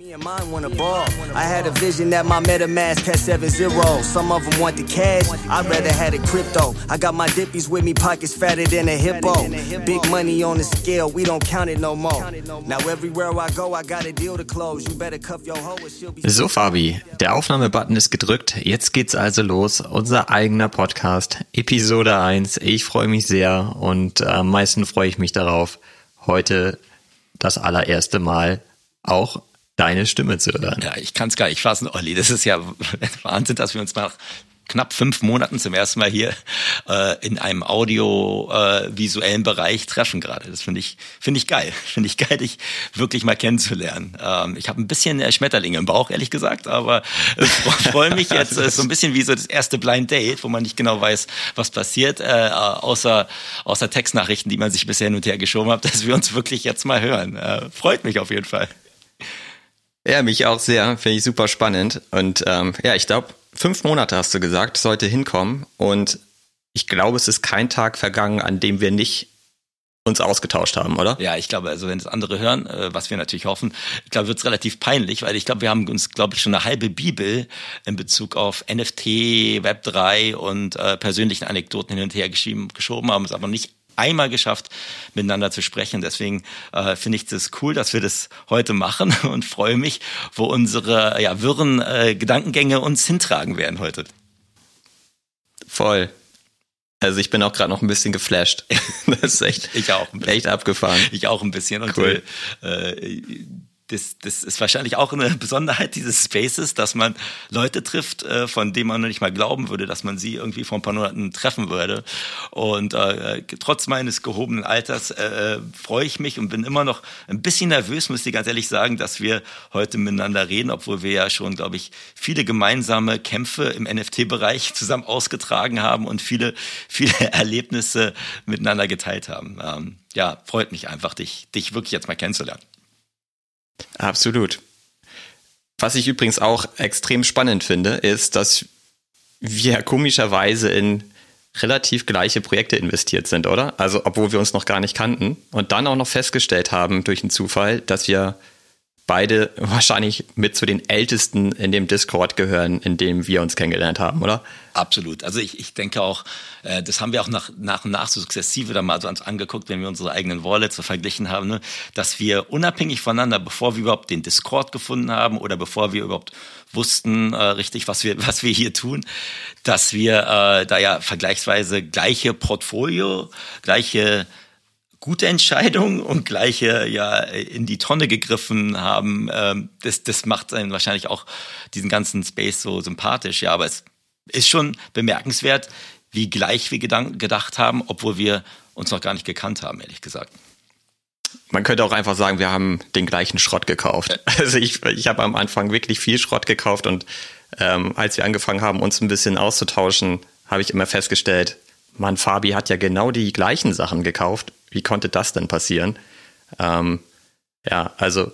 Me and mine want a ball. I had a vision that my Metamask had 7 zeros. Some of them want the cash, I'd rather had a crypto. I got my dippies with me, pockets fatter than a hippo. Big money on the scale, we don't count it no more. Now everywhere I go, I got a deal to close. You better cuff your hoe or she'll be... So Fabi, der Aufnahmebutton ist gedrückt, jetzt geht's also los. Unser eigener Podcast, Episode 1. Ich freue mich sehr und am meisten freue ich mich darauf, heute das allererste Mal auch deine Stimme zu hören. Ja, ich kann es gar nicht fassen, Olli. Das ist ja Wahnsinn, dass wir uns nach knapp 5 Monaten zum ersten Mal hier in einem audiovisuellen Bereich treffen gerade. Das finde ich geil. Finde ich geil, dich wirklich mal kennenzulernen. Ich habe ein bisschen Schmetterlinge im Bauch, ehrlich gesagt, aber ich freue mich jetzt. So ein bisschen wie so das erste Blind Date, wo man nicht genau weiß, was passiert, außer Textnachrichten, die man sich bisher hin und her geschoben hat, dass wir uns wirklich jetzt mal hören. Freut mich auf jeden Fall. Ja, mich auch sehr. Finde ich super spannend. Und ja, ich glaube, 5 Monate, hast du gesagt, sollte hinkommen. Und ich glaube, es ist kein Tag vergangen, an dem wir nicht uns ausgetauscht haben, oder? Ja, ich glaube, also wenn es andere hören, was wir natürlich hoffen, ich glaube, wird es relativ peinlich, weil ich glaube, wir haben uns, glaube ich, schon eine halbe Bibel in Bezug auf NFT, Web3 und persönlichen Anekdoten hin und her geschoben, haben es aber nicht einmal geschafft, miteinander zu sprechen. Deswegen finde ich das cool, dass wir das heute machen und freue mich, wo unsere wirren Gedankengänge uns hintragen werden heute. Voll. Also ich bin auch gerade noch ein bisschen geflasht. Das ist echt, ich auch ein bisschen. Echt abgefahren. Ich auch ein bisschen. Und cool. Das ist wahrscheinlich auch eine Besonderheit dieses Spaces, dass man Leute trifft, von denen man noch nicht mal glauben würde, dass man sie irgendwie vor ein paar Monaten treffen würde. Und trotz meines gehobenen Alters freue ich mich und bin immer noch ein bisschen nervös, müsste ich ganz ehrlich sagen, dass wir heute miteinander reden, obwohl wir ja schon, glaube ich, viele gemeinsame Kämpfe im NFT-Bereich zusammen ausgetragen haben und viele Erlebnisse miteinander geteilt haben. Ja, freut mich einfach, dich wirklich jetzt mal kennenzulernen. Absolut. Was ich übrigens auch extrem spannend finde, ist, dass wir komischerweise in relativ gleiche Projekte investiert sind, oder? Also, obwohl wir uns noch gar nicht kannten und dann auch noch festgestellt haben durch einen Zufall, dass wir beide wahrscheinlich mit zu den Ältesten in dem Discord gehören, in dem wir uns kennengelernt haben, oder? Absolut. Also ich denke auch, das haben wir auch nach und nach so sukzessive dann mal so angeguckt, wenn wir unsere eigenen Wallets so verglichen haben, ne? Dass wir unabhängig voneinander, bevor wir überhaupt den Discord gefunden haben oder bevor wir überhaupt wussten richtig, was wir hier tun, dass wir da ja vergleichsweise gleiche Portfolio, gleiche gute Entscheidung und gleiche in die Tonne gegriffen haben. Das macht einen wahrscheinlich auch diesen ganzen Space so sympathisch. Ja, aber es ist schon bemerkenswert, wie gleich wir gedacht haben, obwohl wir uns noch gar nicht gekannt haben, ehrlich gesagt. Man könnte auch einfach sagen, wir haben den gleichen Schrott gekauft. Also ich habe am Anfang wirklich viel Schrott gekauft und als wir angefangen haben, uns ein bisschen auszutauschen, habe ich immer festgestellt, Mann, Fabi hat ja genau die gleichen Sachen gekauft. Wie konnte das denn passieren? Ja, also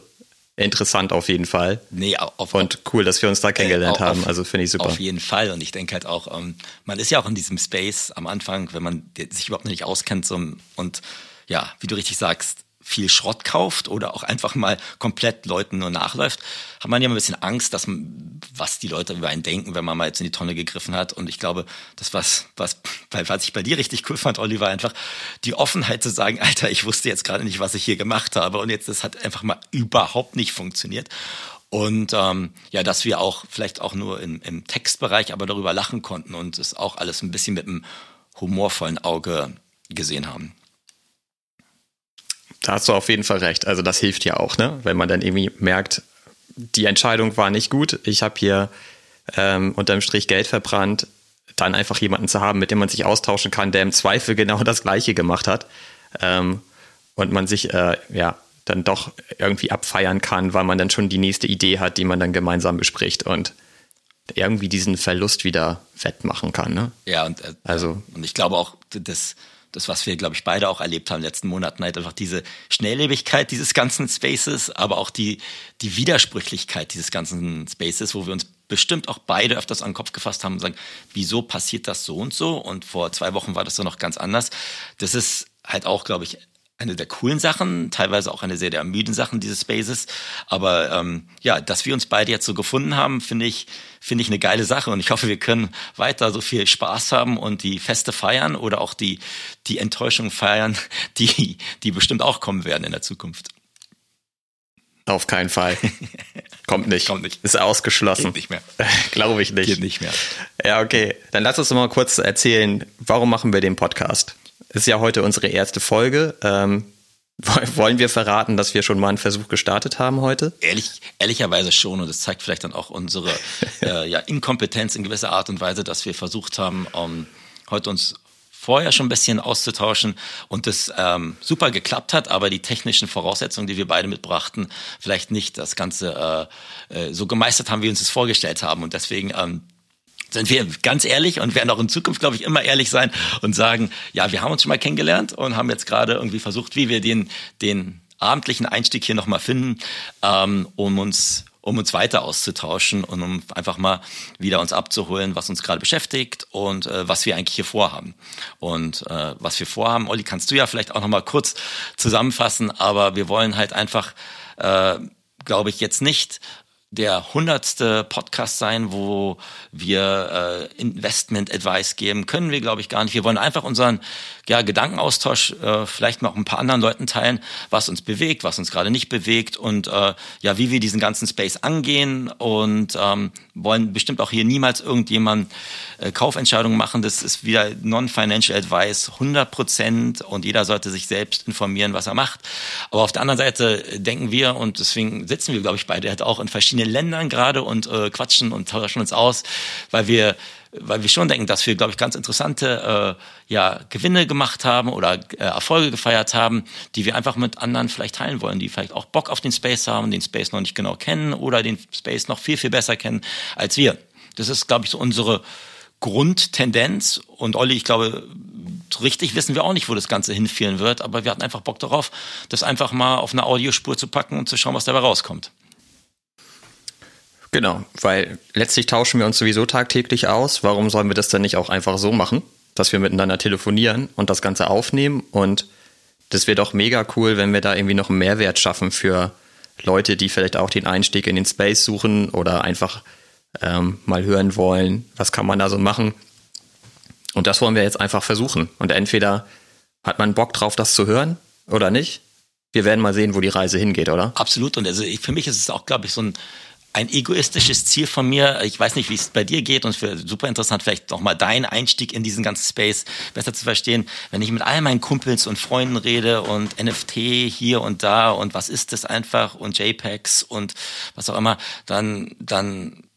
interessant auf jeden Fall. Nee, und cool, dass wir uns da kennengelernt haben. Also finde ich super. Auf jeden Fall. Und ich denke halt auch, man ist ja auch in diesem Space am Anfang, wenn man sich überhaupt nicht auskennt und ja, wie du richtig sagst, viel Schrott kauft oder auch einfach mal komplett Leuten nur nachläuft, hat man ja ein bisschen Angst, dass was die Leute über einen denken, wenn man mal jetzt in die Tonne gegriffen hat. Und ich glaube, das was ich bei dir richtig cool fand, Oliver, einfach die Offenheit zu sagen, Alter, ich wusste jetzt gerade nicht, was ich hier gemacht habe und jetzt, das hat einfach mal überhaupt nicht funktioniert. Und dass wir auch vielleicht auch nur im Textbereich aber darüber lachen konnten und es auch alles ein bisschen mit einem humorvollen Auge gesehen haben. Da hast du auf jeden Fall recht. Also das hilft ja auch, ne? Wenn man dann irgendwie merkt, die Entscheidung war nicht gut, ich habe hier unterm Strich Geld verbrannt, dann einfach jemanden zu haben, mit dem man sich austauschen kann, der im Zweifel genau das Gleiche gemacht hat und man sich dann doch irgendwie abfeiern kann, weil man dann schon die nächste Idee hat, die man dann gemeinsam bespricht und irgendwie diesen Verlust wieder wettmachen kann, ne? Ja, und ich glaube auch, das, was wir, glaube ich, beide auch erlebt haben in den letzten Monaten, halt einfach diese Schnelllebigkeit dieses ganzen Spaces, aber auch die Widersprüchlichkeit dieses ganzen Spaces, wo wir uns bestimmt auch beide öfters an den Kopf gefasst haben und sagen, wieso passiert das so und so? Und vor 2 Wochen war das ja noch ganz anders. Das ist halt auch, glaube ich, eine der coolen Sachen, teilweise auch eine sehr ermüdende Sachen dieses Spaces. Aber ja, dass wir uns beide jetzt so gefunden haben, finde ich eine geile Sache. Und ich hoffe, wir können weiter so viel Spaß haben und die Feste feiern oder auch die Enttäuschung feiern, die bestimmt auch kommen werden in der Zukunft. Auf keinen Fall. Kommt nicht. Kommt nicht. Ist ausgeschlossen. Geht nicht mehr. Glaube ich nicht. Geht nicht mehr. Ja, okay. Dann lass uns mal kurz erzählen, warum machen wir den Podcast? Es ist ja heute unsere erste Folge. Wollen wir verraten, dass wir schon mal einen Versuch gestartet haben heute? Ehrlicherweise schon, und das zeigt vielleicht dann auch unsere Inkompetenz in gewisser Art und Weise, dass wir versucht haben, heute uns vorher schon ein bisschen auszutauschen und das super geklappt hat, aber die technischen Voraussetzungen, die wir beide mitbrachten, vielleicht nicht das Ganze so gemeistert haben, wie wir uns das vorgestellt haben. Und deswegen sind wir ganz ehrlich und werden auch in Zukunft, glaube ich, immer ehrlich sein und sagen, ja, wir haben uns schon mal kennengelernt und haben jetzt gerade irgendwie versucht, wie wir den abendlichen Einstieg hier nochmal finden, um uns weiter auszutauschen und um einfach mal wieder uns abzuholen, was uns gerade beschäftigt und was wir eigentlich hier vorhaben. Und was wir vorhaben, Olli, kannst du ja vielleicht auch nochmal kurz zusammenfassen, aber wir wollen halt einfach, glaube ich, jetzt nicht der 100. Podcast sein, wo wir Investment-Advice geben, können wir, glaube ich, gar nicht. Wir wollen einfach unseren Gedankenaustausch vielleicht mal auch ein paar anderen Leuten teilen, was uns bewegt, was uns gerade nicht bewegt und wie wir diesen ganzen Space angehen und wollen bestimmt auch hier niemals irgendjemand Kaufentscheidungen machen. Das ist wieder Non-Financial Advice, 100% und jeder sollte sich selbst informieren, was er macht. Aber auf der anderen Seite denken wir, und deswegen sitzen wir, glaube ich, beide halt auch in verschiedenen Ländern gerade und quatschen und tauschen uns aus, weil wir schon denken, dass wir, glaube ich, ganz interessante Gewinne gemacht haben oder Erfolge gefeiert haben, die wir einfach mit anderen vielleicht teilen wollen, die vielleicht auch Bock auf den Space haben, den Space noch nicht genau kennen oder den Space noch viel, viel besser kennen als wir. Das ist, glaube ich, so unsere Grundtendenz. Und Olli, ich glaube, richtig wissen wir auch nicht, wo das Ganze hinführen wird, aber wir hatten einfach Bock darauf, das einfach mal auf eine Audiospur zu packen und zu schauen, was dabei rauskommt. Genau, weil letztlich tauschen wir uns sowieso tagtäglich aus. Warum sollen wir das denn nicht auch einfach so machen, dass wir miteinander telefonieren und das Ganze aufnehmen? Und das wäre doch mega cool, wenn wir da irgendwie noch einen Mehrwert schaffen für Leute, die vielleicht auch den Einstieg in den Space suchen oder einfach mal hören wollen, was kann man da so machen? Und das wollen wir jetzt einfach versuchen. Und entweder hat man Bock drauf, das zu hören oder nicht. Wir werden mal sehen, wo die Reise hingeht, oder? Absolut. Und also für mich ist es auch, glaube ich, so ein egoistisches Ziel von mir. Ich weiß nicht, wie es bei dir geht, und für super interessant, vielleicht nochmal deinen Einstieg in diesen ganzen Space besser zu verstehen. Wenn ich mit all meinen Kumpels und Freunden rede und NFT hier und da und was ist das einfach und JPEGs und was auch immer, dann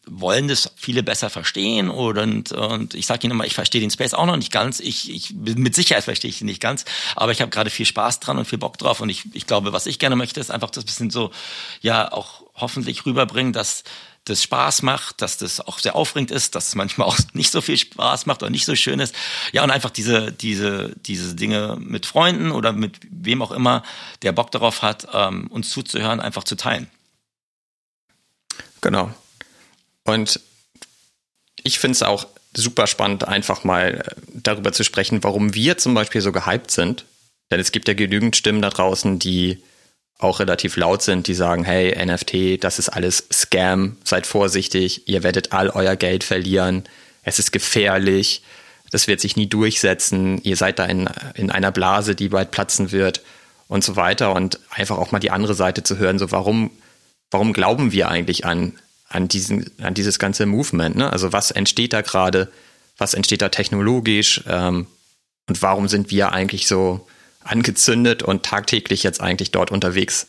wollen das viele besser verstehen und ich sage Ihnen immer, ich verstehe den Space auch noch nicht ganz, ich mit Sicherheit verstehe ich ihn nicht ganz, aber ich habe gerade viel Spaß dran und viel Bock drauf und ich glaube, was ich gerne möchte, ist einfach das bisschen so, ja, auch hoffentlich rüberbringen, dass das Spaß macht, dass das auch sehr aufregend ist, dass es manchmal auch nicht so viel Spaß macht oder nicht so schön ist. Ja, und einfach diese Dinge mit Freunden oder mit wem auch immer, der Bock darauf hat, uns zuzuhören, einfach zu teilen. Genau. Und ich finde es auch super spannend, einfach mal darüber zu sprechen, warum wir zum Beispiel so gehypt sind. Denn es gibt ja genügend Stimmen da draußen, die auch relativ laut sind, die sagen, hey, NFT, das ist alles Scam, seid vorsichtig, ihr werdet all euer Geld verlieren, es ist gefährlich, das wird sich nie durchsetzen, ihr seid da in einer Blase, die bald platzen wird und so weiter. Und einfach auch mal die andere Seite zu hören, so warum glauben wir eigentlich an dieses ganze Movement, ne? Also was entsteht da gerade, was entsteht da technologisch und warum sind wir eigentlich so angezündet und tagtäglich jetzt eigentlich dort unterwegs?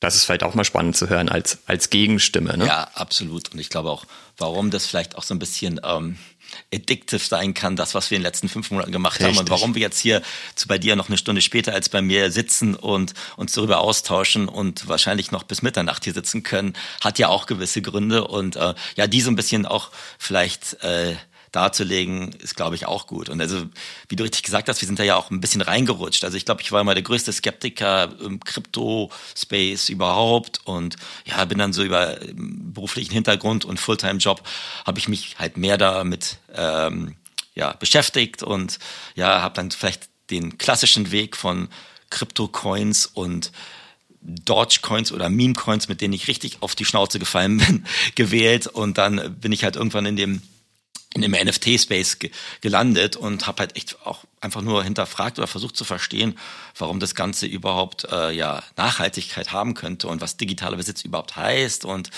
Das ist vielleicht auch mal spannend zu hören als Gegenstimme, ne? Ja, absolut. Und ich glaube auch, warum das vielleicht auch so ein bisschen addictive sein kann, das, was wir in den letzten 5 Monaten gemacht Richtig. Haben und warum wir jetzt hier bei dir noch eine Stunde später als bei mir sitzen und uns darüber austauschen und wahrscheinlich noch bis Mitternacht hier sitzen können, hat ja auch gewisse Gründe und die so ein bisschen auch vielleicht darzulegen, ist, glaube ich, auch gut. Und also, wie du richtig gesagt hast, wir sind da ja auch ein bisschen reingerutscht. Also ich glaube, ich war immer der größte Skeptiker im Crypto-Space überhaupt und ja, bin dann so über beruflichen Hintergrund und Fulltime-Job habe ich mich halt mehr damit beschäftigt und ja, habe dann vielleicht den klassischen Weg von Krypto-Coins und Dogecoins oder Meme-Coins, mit denen ich richtig auf die Schnauze gefallen bin, gewählt. Und dann bin ich halt irgendwann in dem NFT-Space gelandet und habe halt echt auch einfach nur hinterfragt oder versucht zu verstehen, warum das Ganze überhaupt Nachhaltigkeit haben könnte und was digitaler Besitz überhaupt heißt. Und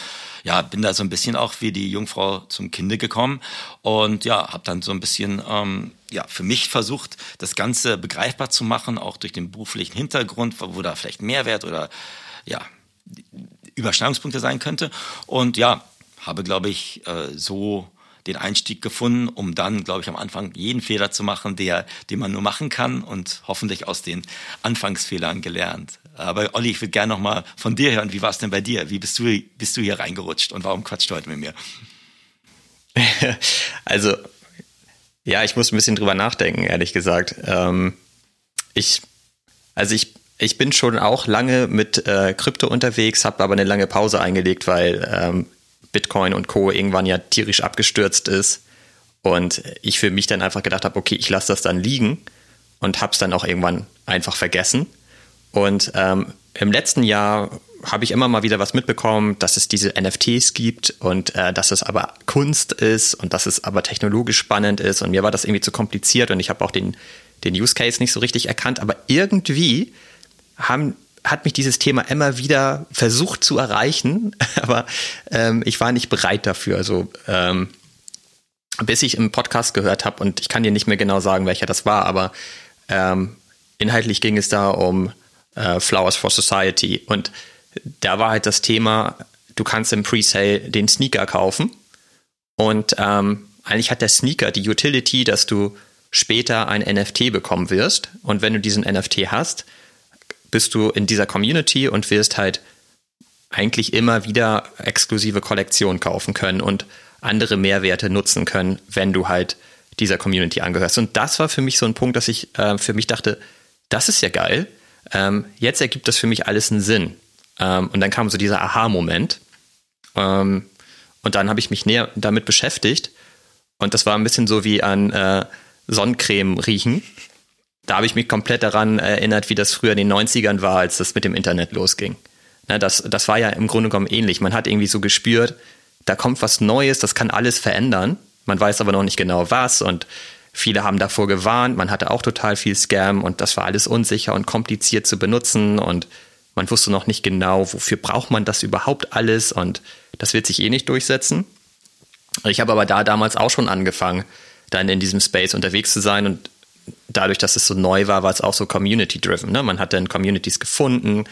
ja, bin da so ein bisschen auch wie die Jungfrau zum Kinde gekommen und ja, habe dann so ein bisschen für mich versucht, das Ganze begreifbar zu machen, auch durch den beruflichen Hintergrund, wo da vielleicht Mehrwert oder ja, Überschneidungspunkte sein könnte. Und ja, habe, glaube ich, so den Einstieg gefunden, um dann, glaube ich, am Anfang jeden Fehler zu machen, den man nur machen kann, und hoffentlich aus den Anfangsfehlern gelernt. Aber Olli, ich würde gerne nochmal von dir hören, wie war es denn bei dir? Wie bist du hier reingerutscht und warum quatscht du heute mit mir? Also, ja, ich muss ein bisschen drüber nachdenken, ehrlich gesagt. Ich bin schon auch lange mit Krypto unterwegs, habe aber eine lange Pause eingelegt, weil Bitcoin und Co. irgendwann ja tierisch abgestürzt ist und ich für mich dann einfach gedacht habe, okay, ich lasse das dann liegen und habe es dann auch irgendwann einfach vergessen. Und im letzten Jahr habe ich immer mal wieder was mitbekommen, dass es diese NFTs gibt und dass es aber Kunst ist und dass es aber technologisch spannend ist, und mir war das irgendwie zu kompliziert und ich habe auch den Use Case nicht so richtig erkannt, aber irgendwie hat mich dieses Thema immer wieder versucht zu erreichen, aber ich war nicht bereit dafür. Also bis ich im Podcast gehört habe, und ich kann dir nicht mehr genau sagen, welcher das war, aber inhaltlich ging es da um Flowers for Society, und da war halt das Thema, du kannst im Presale den Sneaker kaufen, und eigentlich hat der Sneaker die Utility, dass du später ein NFT bekommen wirst, und wenn du diesen NFT hast, bist du in dieser Community und wirst halt eigentlich immer wieder exklusive Kollektionen kaufen können und andere Mehrwerte nutzen können, wenn du halt dieser Community angehörst. Und das war für mich so ein Punkt, dass ich für mich dachte, das ist ja geil, jetzt ergibt das für mich alles einen Sinn. Und dann kam so dieser Aha-Moment, und dann habe ich mich näher damit beschäftigt, und das war ein bisschen so wie an Sonnencreme riechen. Da habe ich mich komplett daran erinnert, wie das früher in den 90ern war, als das mit dem Internet losging. Na, das war ja im Grunde genommen ähnlich. Man hat irgendwie so gespürt, da kommt was Neues, das kann alles verändern. Man weiß aber noch nicht genau was, und viele haben davor gewarnt. Man hatte auch total viel Scam, und das war alles unsicher und kompliziert zu benutzen, und man wusste noch nicht genau, wofür braucht man das überhaupt alles, und das wird sich eh nicht durchsetzen. Ich habe aber damals auch schon angefangen, dann in diesem Space unterwegs zu sein, und dadurch, dass es so neu war, war es auch so community-driven. Ne? Man hat dann Communities gefunden,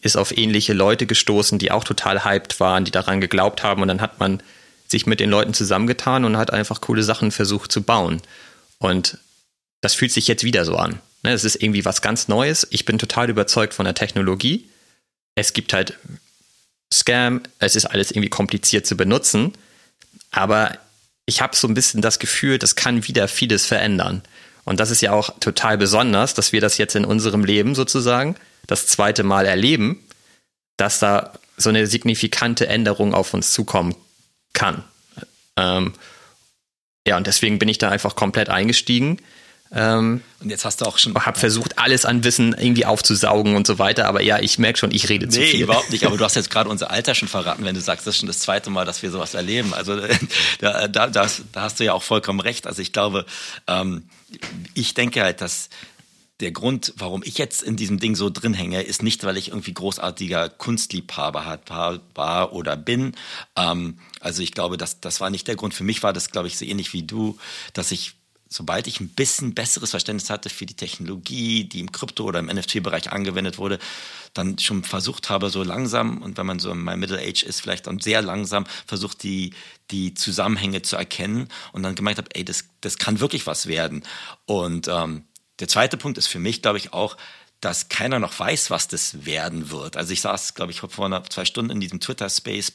ist auf ähnliche Leute gestoßen, die auch total hyped waren, die daran geglaubt haben, und dann hat man sich mit den Leuten zusammengetan und hat einfach coole Sachen versucht zu bauen. Und das fühlt sich jetzt wieder so an. Ne? Es ist irgendwie was ganz Neues. Ich bin total überzeugt von der Technologie. Es gibt halt Scam, es ist alles irgendwie kompliziert zu benutzen, aber ich habe so ein bisschen das Gefühl, das kann wieder vieles verändern. Und das ist ja auch total besonders, dass wir das jetzt in unserem Leben sozusagen das zweite Mal erleben, dass da so eine signifikante Änderung auf uns zukommen kann. Und deswegen bin ich da einfach komplett eingestiegen. Und jetzt hast du auch schon... Hab versucht, alles an Wissen irgendwie aufzusaugen und so weiter, aber ja, ich merke schon, ich rede zu viel. Nee, überhaupt nicht, aber du hast jetzt gerade unser Alter schon verraten, wenn du sagst, das ist schon das zweite Mal, dass wir sowas erleben. Also da hast du ja auch vollkommen recht. Also ich glaube, ich denke halt, dass der Grund, warum ich jetzt in diesem Ding so drin hänge, ist nicht, weil ich irgendwie großartiger Kunstliebhaber war oder bin. Also ich glaube, das war nicht der Grund. Für mich war das, glaube ich, so ähnlich wie du, dass ich, sobald ich ein bisschen besseres Verständnis hatte für die Technologie, die im Krypto- oder im NFT-Bereich angewendet wurde, dann schon versucht habe, so langsam, und wenn man so in meinem Middle Age ist, vielleicht dann sehr langsam versucht, die Zusammenhänge zu erkennen, und dann gemerkt habe, ey, das kann wirklich was werden. Und der zweite Punkt ist für mich, glaube ich, auch, dass keiner noch weiß, was das werden wird. Also ich saß, glaube ich, vor 2 Stunden in diesem Twitter-Space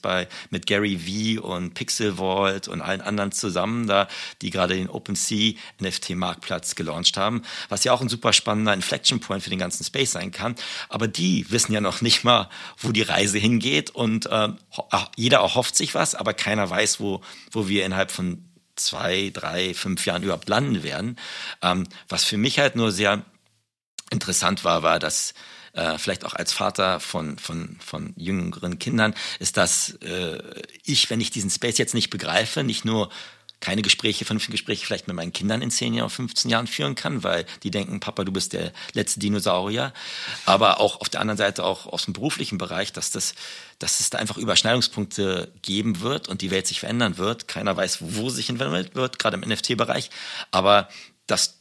mit Gary Vee und Pixel Vault und allen anderen zusammen da, die gerade den OpenSea NFT-Marktplatz gelauncht haben, was ja auch ein super spannender Inflection-Point für den ganzen Space sein kann. Aber die wissen ja noch nicht mal, wo die Reise hingeht, und jeder erhofft sich was, aber keiner weiß, wo wir innerhalb von 2, 3, 5 Jahren überhaupt landen werden. Was für mich halt nur sehr interessant war, war, dass vielleicht auch als Vater von jüngeren Kindern ist, dass ich, wenn ich diesen Space jetzt nicht begreife, nicht nur keine Gespräche, vernünftige Gespräche vielleicht mit meinen Kindern in 10 Jahren, 15 Jahren führen kann, weil die denken, Papa, du bist der letzte Dinosaurier. Aber auch auf der anderen Seite auch aus dem beruflichen Bereich, dass es da einfach Überschneidungspunkte geben wird und die Welt sich verändern wird. Keiner weiß, wo sich entwickelt wird, gerade im NFT-Bereich. Aber dass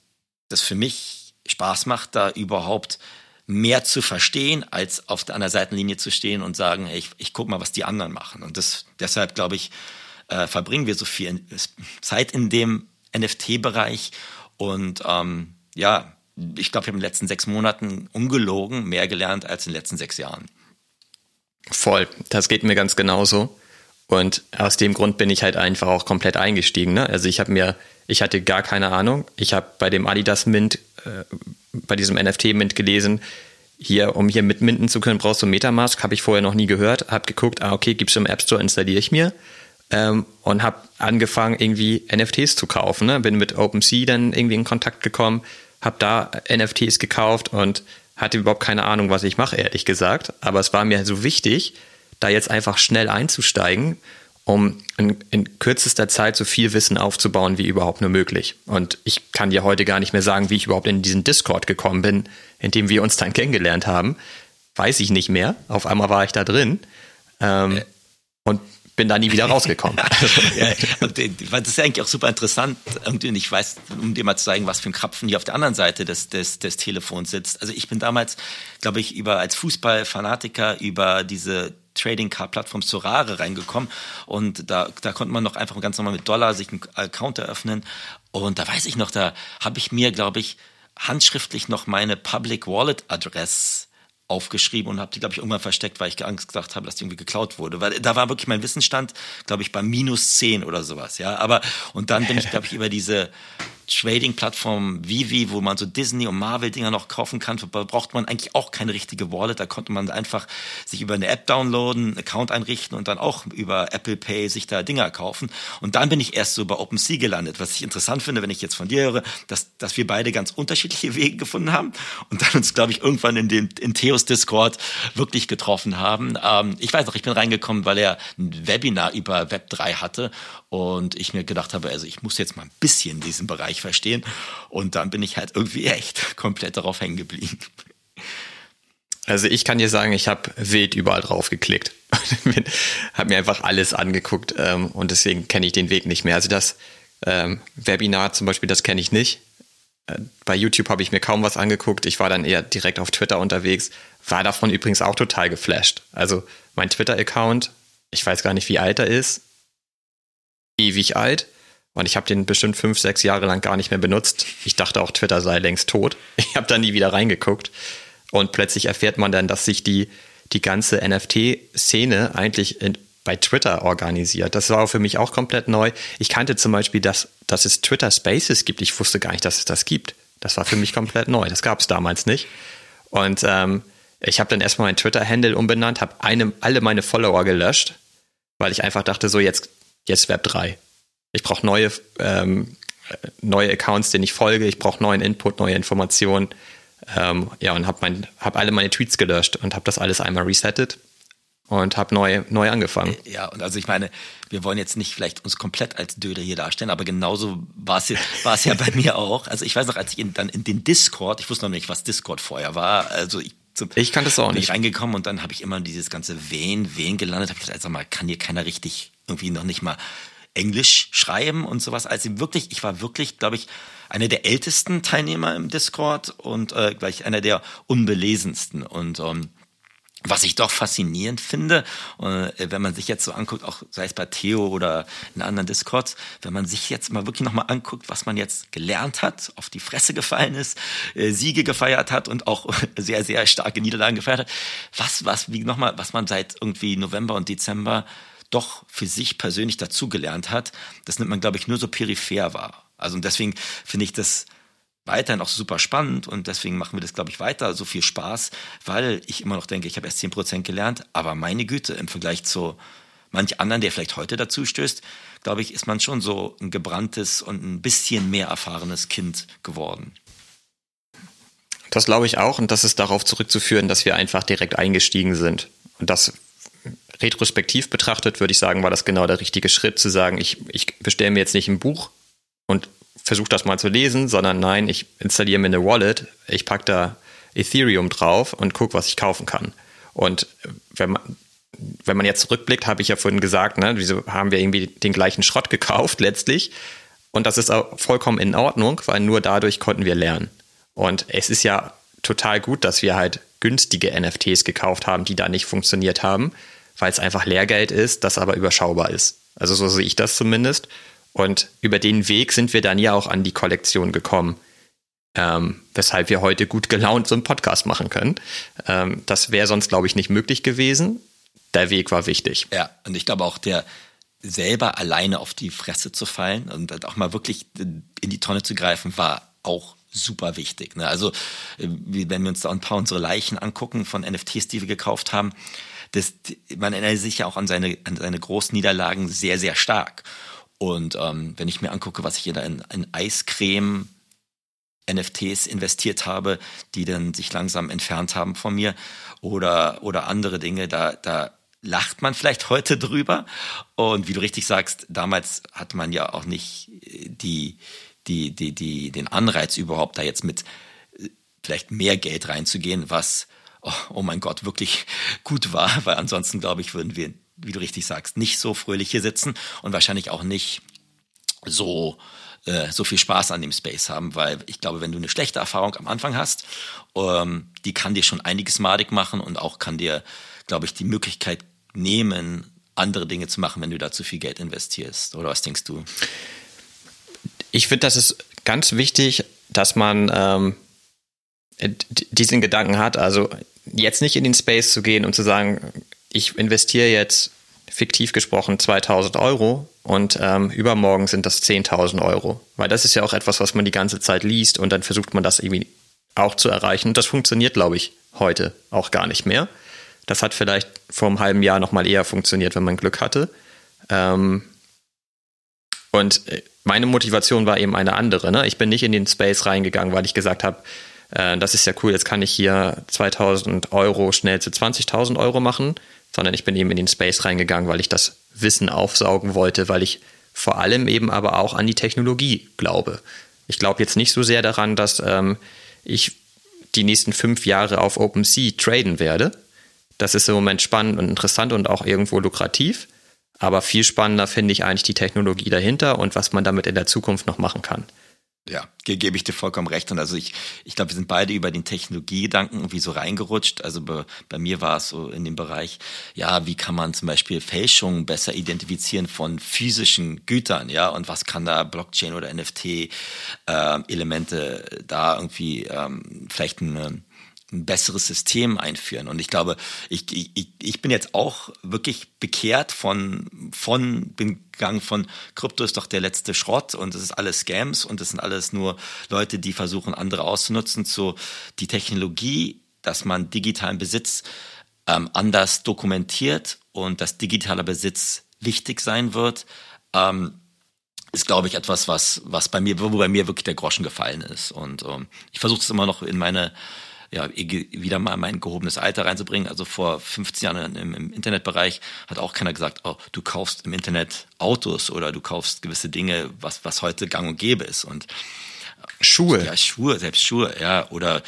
das für mich Spaß macht, da überhaupt mehr zu verstehen, als auf der anderen Seitenlinie zu stehen und sagen, hey, ich guck mal, was die anderen machen. Und deshalb, glaube ich, verbringen wir so viel Zeit in dem NFT-Bereich. Und ich glaube, ich habe in den letzten 6 Monaten ungelogen mehr gelernt als in den letzten 6 Jahren. Voll, das geht mir ganz genauso. Und aus dem Grund bin ich halt einfach auch komplett eingestiegen. Ne? Also ich hatte gar keine Ahnung. Ich habe bei dem Adidas Mint, bei diesem NFT Mint gelesen, um hier mit minten zu können, brauchst du Metamask. Habe ich vorher noch nie gehört. Habe geguckt, okay, gibt's im App Store, installiere ich mir. Und habe angefangen, irgendwie NFTs zu kaufen. Ne? Bin mit OpenSea dann irgendwie in Kontakt gekommen, habe da NFTs gekauft und hatte überhaupt keine Ahnung, was ich mache, ehrlich gesagt. Aber es war mir so wichtig, da jetzt einfach schnell einzusteigen, um in kürzester Zeit so viel Wissen aufzubauen, wie überhaupt nur möglich. Und ich kann dir heute gar nicht mehr sagen, wie ich überhaupt in diesen Discord gekommen bin, in dem wir uns dann kennengelernt haben. Weiß ich nicht mehr. Auf einmal war ich da drin. Und bin da nie wieder rausgekommen. Das ist ja eigentlich auch super interessant. Irgendwie, ich weiß, um dir mal zu zeigen, was für ein Krapfen hier auf der anderen Seite des Telefons sitzt. Also ich bin damals, glaube ich, als Fußballfanatiker über diese Trading-Card-Plattform Sorare reingekommen und da konnte man noch einfach ganz normal mit Dollar sich einen Account eröffnen. Und da weiß ich noch, da habe ich mir, glaube ich, handschriftlich noch meine Public-Wallet-Adresse aufgeschrieben und habe die, glaube ich, irgendwann versteckt, weil ich Angst gehabt habe, dass die irgendwie geklaut wurde. Weil da war wirklich mein Wissensstand, glaube ich, bei -10 oder sowas. Ja, aber und dann bin ich, glaube ich, über diese Trading-Plattform Vivi, wo man so Disney- und Marvel-Dinger noch kaufen kann, braucht man eigentlich auch keine richtige Wallet. Da konnte man einfach sich über eine App downloaden, einen Account einrichten und dann auch über Apple Pay sich da Dinger kaufen. Und dann bin ich erst so bei OpenSea gelandet, was ich interessant finde, wenn ich jetzt von dir höre, dass wir beide ganz unterschiedliche Wege gefunden haben und dann uns, glaube ich, irgendwann in Theos Discord wirklich getroffen haben. Ich weiß noch, ich bin reingekommen, weil er ein Webinar über Web3 hatte und ich mir gedacht habe, also ich muss jetzt mal ein bisschen diesen Bereich verstehen. Und dann bin ich halt irgendwie echt komplett darauf hängen geblieben. Also ich kann dir sagen, ich habe wild überall drauf geklickt. Habe mir einfach alles angeguckt und deswegen kenne ich den Weg nicht mehr. Also das Webinar zum Beispiel, das kenne ich nicht. Bei YouTube habe ich mir kaum was angeguckt. Ich war dann eher direkt auf Twitter unterwegs. War davon übrigens auch total geflasht. Also mein Twitter-Account, ich weiß gar nicht, wie alt er ist. Ewig alt. Und ich habe den bestimmt 5, 6 Jahre lang gar nicht mehr benutzt. Ich dachte auch, Twitter sei längst tot. Ich habe da nie wieder reingeguckt. Und plötzlich erfährt man dann, dass sich die ganze NFT-Szene eigentlich bei Twitter organisiert. Das war für mich auch komplett neu. Ich kannte zum Beispiel, dass es Twitter Spaces gibt. Ich wusste gar nicht, dass es das gibt. Das war für mich komplett neu. Das gab es damals nicht. Und ich habe dann erstmal meinen Twitter-Handle umbenannt, habe alle meine Follower gelöscht, weil ich einfach dachte, so jetzt Web 3. Ich brauche neue Accounts, denen ich folge. Ich brauche neuen Input, neue Informationen. Und habe alle meine Tweets gelöscht und habe das alles einmal resettet und habe neu angefangen. Ja, und also ich meine, wir wollen jetzt nicht vielleicht uns komplett als Dödel hier darstellen, aber genauso war es ja bei mir auch. Also ich weiß noch, als ich dann in den Discord, ich wusste noch nicht, was Discord vorher war, also ich kannte es auch nicht. Bin ich reingekommen und dann habe ich immer dieses ganze Wen gelandet. Habe ich gesagt, sag mal, kann hier keiner richtig irgendwie noch nicht mal Englisch schreiben und sowas. Also wirklich, ich war wirklich, glaube ich, einer der ältesten Teilnehmer im Discord und gleich einer der unbelesensten. Und was ich doch faszinierend finde, wenn man sich jetzt so anguckt, auch sei es bei Theo oder in anderen Discords, wenn man sich jetzt mal wirklich nochmal anguckt, was man jetzt gelernt hat, auf die Fresse gefallen ist, Siege gefeiert hat und auch sehr, sehr starke Niederlagen gefeiert hat, was man seit irgendwie November und Dezember doch für sich persönlich dazugelernt hat, das nimmt man, glaube ich, nur so peripher wahr. Also und deswegen finde ich das weiterhin auch super spannend und deswegen machen wir das, glaube ich, weiter so viel Spaß, weil ich immer noch denke, ich habe erst 10% gelernt, aber meine Güte, im Vergleich zu manch anderen, der vielleicht heute dazu stößt, glaube ich, ist man schon so ein gebranntes und ein bisschen mehr erfahrenes Kind geworden. Das glaube ich auch, und das ist darauf zurückzuführen, dass wir einfach direkt eingestiegen sind. Und das retrospektiv betrachtet, würde ich sagen, war das genau der richtige Schritt, zu sagen, ich bestelle mir jetzt nicht ein Buch und versuche das mal zu lesen, sondern nein, ich installiere mir eine Wallet, ich packe da Ethereum drauf und gucke, was ich kaufen kann. Und wenn man jetzt zurückblickt, habe ich ja vorhin gesagt, ne, wieso haben wir irgendwie den gleichen Schrott gekauft letztlich? Und das ist auch vollkommen in Ordnung, weil nur dadurch konnten wir lernen. Und es ist ja total gut, dass wir halt günstige NFTs gekauft haben, die da nicht funktioniert haben, weil es einfach Lehrgeld ist, das aber überschaubar ist. Also so sehe ich das zumindest. Und über den Weg sind wir dann ja auch an die Kollektion gekommen, weshalb wir heute gut gelaunt so einen Podcast machen können. Das wäre sonst, glaube ich, nicht möglich gewesen. Der Weg war wichtig. Ja, und ich glaube auch, der selber alleine auf die Fresse zu fallen und auch mal wirklich in die Tonne zu greifen, war auch super wichtig. Ne? Also wenn wir uns da ein paar unsere Leichen angucken von NFTs, die wir gekauft haben, man erinnert sich ja auch an seine großen Niederlagen sehr, sehr stark. Und wenn ich mir angucke, was ich hier da in Eiscreme-NFTs investiert habe, die dann sich langsam entfernt haben von mir oder andere Dinge, da lacht man vielleicht heute drüber. Und wie du richtig sagst, damals hatte man ja auch nicht den Anreiz überhaupt, da jetzt mit vielleicht mehr Geld reinzugehen, was, oh mein Gott, wirklich gut war, weil ansonsten, glaube ich, würden wir, wie du richtig sagst, nicht so fröhlich hier sitzen und wahrscheinlich auch nicht so viel Spaß an dem Space haben, weil ich glaube, wenn du eine schlechte Erfahrung am Anfang hast, die kann dir schon einiges madig machen und auch kann dir, glaube ich, die Möglichkeit nehmen, andere Dinge zu machen, wenn du da zu viel Geld investierst. Oder was denkst du? Ich finde, das ist ganz wichtig, dass man diesen Gedanken hat, also jetzt nicht in den Space zu gehen und zu sagen, ich investiere jetzt, fiktiv gesprochen, 2.000 Euro und übermorgen sind das 10.000 Euro. Weil das ist ja auch etwas, was man die ganze Zeit liest und dann versucht man das irgendwie auch zu erreichen. Und das funktioniert, glaube ich, heute auch gar nicht mehr. Das hat vielleicht vor einem halben Jahr nochmal eher funktioniert, wenn man Glück hatte. Und meine Motivation war eben eine andere. Ne? Ich bin nicht in den Space reingegangen, weil ich gesagt habe, das ist ja cool, jetzt kann ich hier 2.000 Euro schnell zu 20.000 Euro machen, sondern ich bin eben in den Space reingegangen, weil ich das Wissen aufsaugen wollte, weil ich vor allem eben aber auch an die Technologie glaube. Ich glaube jetzt nicht so sehr daran, dass ich die nächsten 5 Jahre auf OpenSea traden werde. Das ist im Moment spannend und interessant und auch irgendwo lukrativ. Aber viel spannender finde ich eigentlich die Technologie dahinter und was man damit in der Zukunft noch machen kann. Ja, gebe ich dir vollkommen recht. Und also ich glaube, wir sind beide über den Technologiegedanken irgendwie so reingerutscht. Also bei mir war es so in dem Bereich, ja, wie kann man zum Beispiel Fälschungen besser identifizieren von physischen Gütern, ja? Und was kann da Blockchain oder NFT-Elemente da irgendwie vielleicht ein besseres System einführen. Und ich glaube, ich bin jetzt auch wirklich bekehrt bin gegangen von Krypto ist doch der letzte Schrott und es ist alles Scams und es sind alles nur Leute, die versuchen, andere auszunutzen, zu die Technologie, dass man digitalen Besitz anders dokumentiert und dass digitaler Besitz wichtig sein wird, ist, glaube ich, etwas, wo bei mir wirklich der Groschen gefallen ist. Und ich versuche es immer noch in wieder mal mein gehobenes Alter reinzubringen. Also vor 15 Jahren im Internetbereich hat auch keiner gesagt, oh, du kaufst im Internet Autos oder du kaufst gewisse Dinge, was heute gang und gäbe ist. Und Schuhe. Ja, selbst Schuhe, ja. Oder,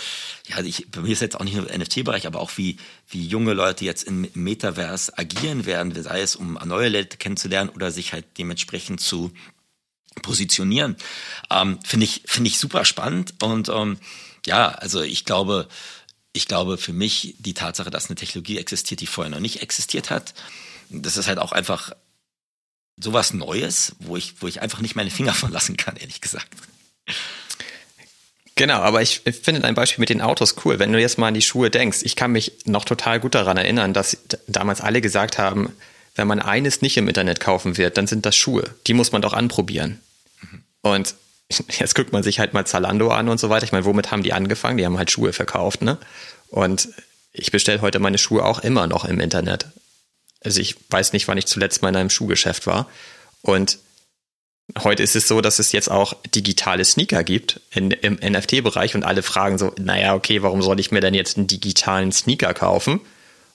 ja, bei mir ist jetzt auch nicht nur der NFT-Bereich, aber auch wie junge Leute jetzt im Metaverse agieren werden, sei es, um neue Leute kennenzulernen oder sich halt dementsprechend zu positionieren. Finde ich super spannend und, ja, also ich glaube für mich die Tatsache, dass eine Technologie existiert, die vorher noch nicht existiert hat, das ist halt auch einfach sowas Neues, wo ich einfach nicht meine Finger von lassen kann, ehrlich gesagt. Genau, aber ich finde ein Beispiel mit den Autos cool. Wenn du jetzt mal an die Schuhe denkst, ich kann mich noch total gut daran erinnern, dass damals alle gesagt haben, wenn man eines nicht im Internet kaufen wird, dann sind das Schuhe. Die muss man doch anprobieren. Mhm. Und jetzt guckt man sich halt mal Zalando an und so weiter. Ich meine, womit haben die angefangen? Die haben halt Schuhe verkauft, ne? Und ich bestelle heute meine Schuhe auch immer noch im Internet. Also ich weiß nicht, wann ich zuletzt mal in einem Schuhgeschäft war. Und Heute ist es so, dass es jetzt auch digitale Sneaker gibt im NFT-Bereich und alle fragen so, naja, okay, warum soll ich mir denn jetzt einen digitalen Sneaker kaufen?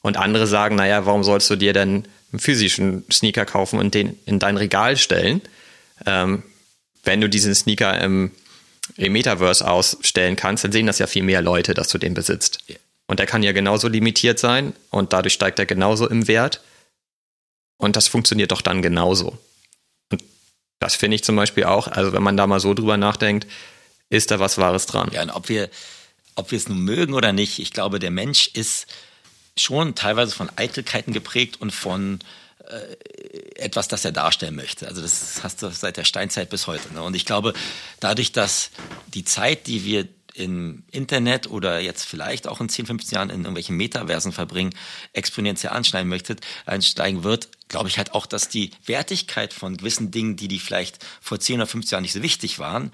Und andere sagen, naja, warum sollst du dir denn einen physischen Sneaker kaufen und den in dein Regal stellen, wenn du diesen Sneaker im Metaverse ausstellen kannst, dann sehen das ja viel mehr Leute, dass du den besitzt. Und der kann ja genauso limitiert sein und dadurch steigt er genauso im Wert. Und das funktioniert doch dann genauso. Und das finde ich zum Beispiel auch, also wenn man da mal so drüber nachdenkt, ist da was Wahres dran. Ja, und ob wir es nun mögen oder nicht, ich glaube, der Mensch ist schon teilweise von Eitelkeiten geprägt und von etwas, das er darstellen möchte. Also das hast du seit der Steinzeit bis heute. Ne? Und ich glaube, dadurch, dass die Zeit, die wir im Internet oder jetzt vielleicht auch in 10, 15 Jahren in irgendwelchen Metaversen verbringen, exponentiell ansteigen wird, glaube ich halt auch, dass die Wertigkeit von gewissen Dingen, die vielleicht vor 10 oder 15 Jahren nicht so wichtig waren,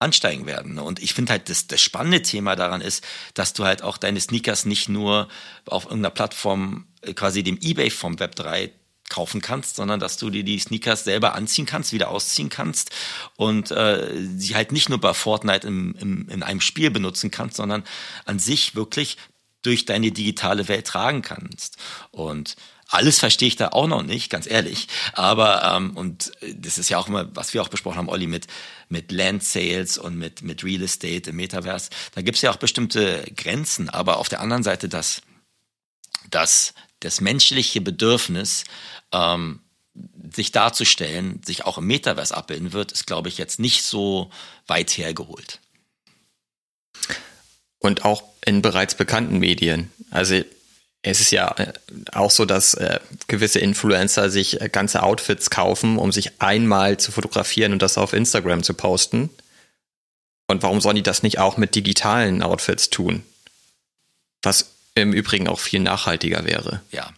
ansteigen werden. Und ich finde halt, das spannende Thema daran ist, dass du halt auch deine Sneakers nicht nur auf irgendeiner Plattform, quasi dem eBay vom Web3 kaufen kannst, sondern dass du dir die Sneakers selber anziehen kannst, wieder ausziehen kannst und sie halt nicht nur bei Fortnite in einem Spiel benutzen kannst, sondern an sich wirklich durch deine digitale Welt tragen kannst. Und alles verstehe ich da auch noch nicht, ganz ehrlich. Aber, und das ist ja auch immer, was wir auch besprochen haben, Olli, mit Land Sales und mit Real Estate im Metaverse. Da gibt es ja auch bestimmte Grenzen. Aber auf der anderen Seite, dass das menschliche Bedürfnis, sich darzustellen, sich auch im Metaverse abbilden wird, ist, glaube ich, jetzt nicht so weit hergeholt. Und auch in bereits bekannten Medien. Also es ist ja auch so, dass gewisse Influencer sich ganze Outfits kaufen, um sich einmal zu fotografieren und das auf Instagram zu posten. Und warum sollen die das nicht auch mit digitalen Outfits tun? Was im Übrigen auch viel nachhaltiger wäre. Ja,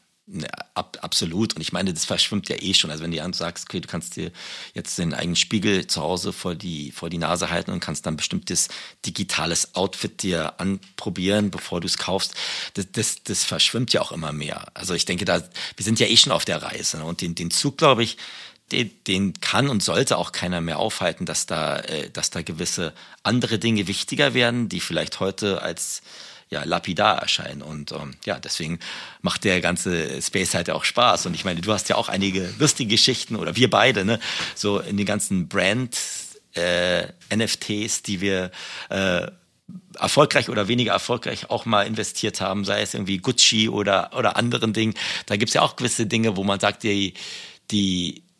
absolut. Und ich meine, das verschwimmt ja eh schon. Also wenn du sagst, okay, du kannst dir jetzt den eigenen Spiegel zu Hause vor die Nase halten und kannst dann bestimmtes digitales Outfit dir anprobieren, bevor du es kaufst, das verschwimmt ja auch immer mehr. Also ich denke, wir sind ja eh schon auf der Reise. Ne? Und den Zug, glaube ich, den kann und sollte auch keiner mehr aufhalten, dass da gewisse andere Dinge wichtiger werden, die vielleicht heute als lapidar erscheinen. Und deswegen macht der ganze Space halt ja auch Spaß. Und ich meine, du hast ja auch einige lustige Geschichten, oder wir beide, ne? So in den ganzen Brand-NFTs, die wir erfolgreich oder weniger erfolgreich auch mal investiert haben, sei es irgendwie Gucci oder anderen Dingen. Da gibt es ja auch gewisse Dinge, wo man sagt,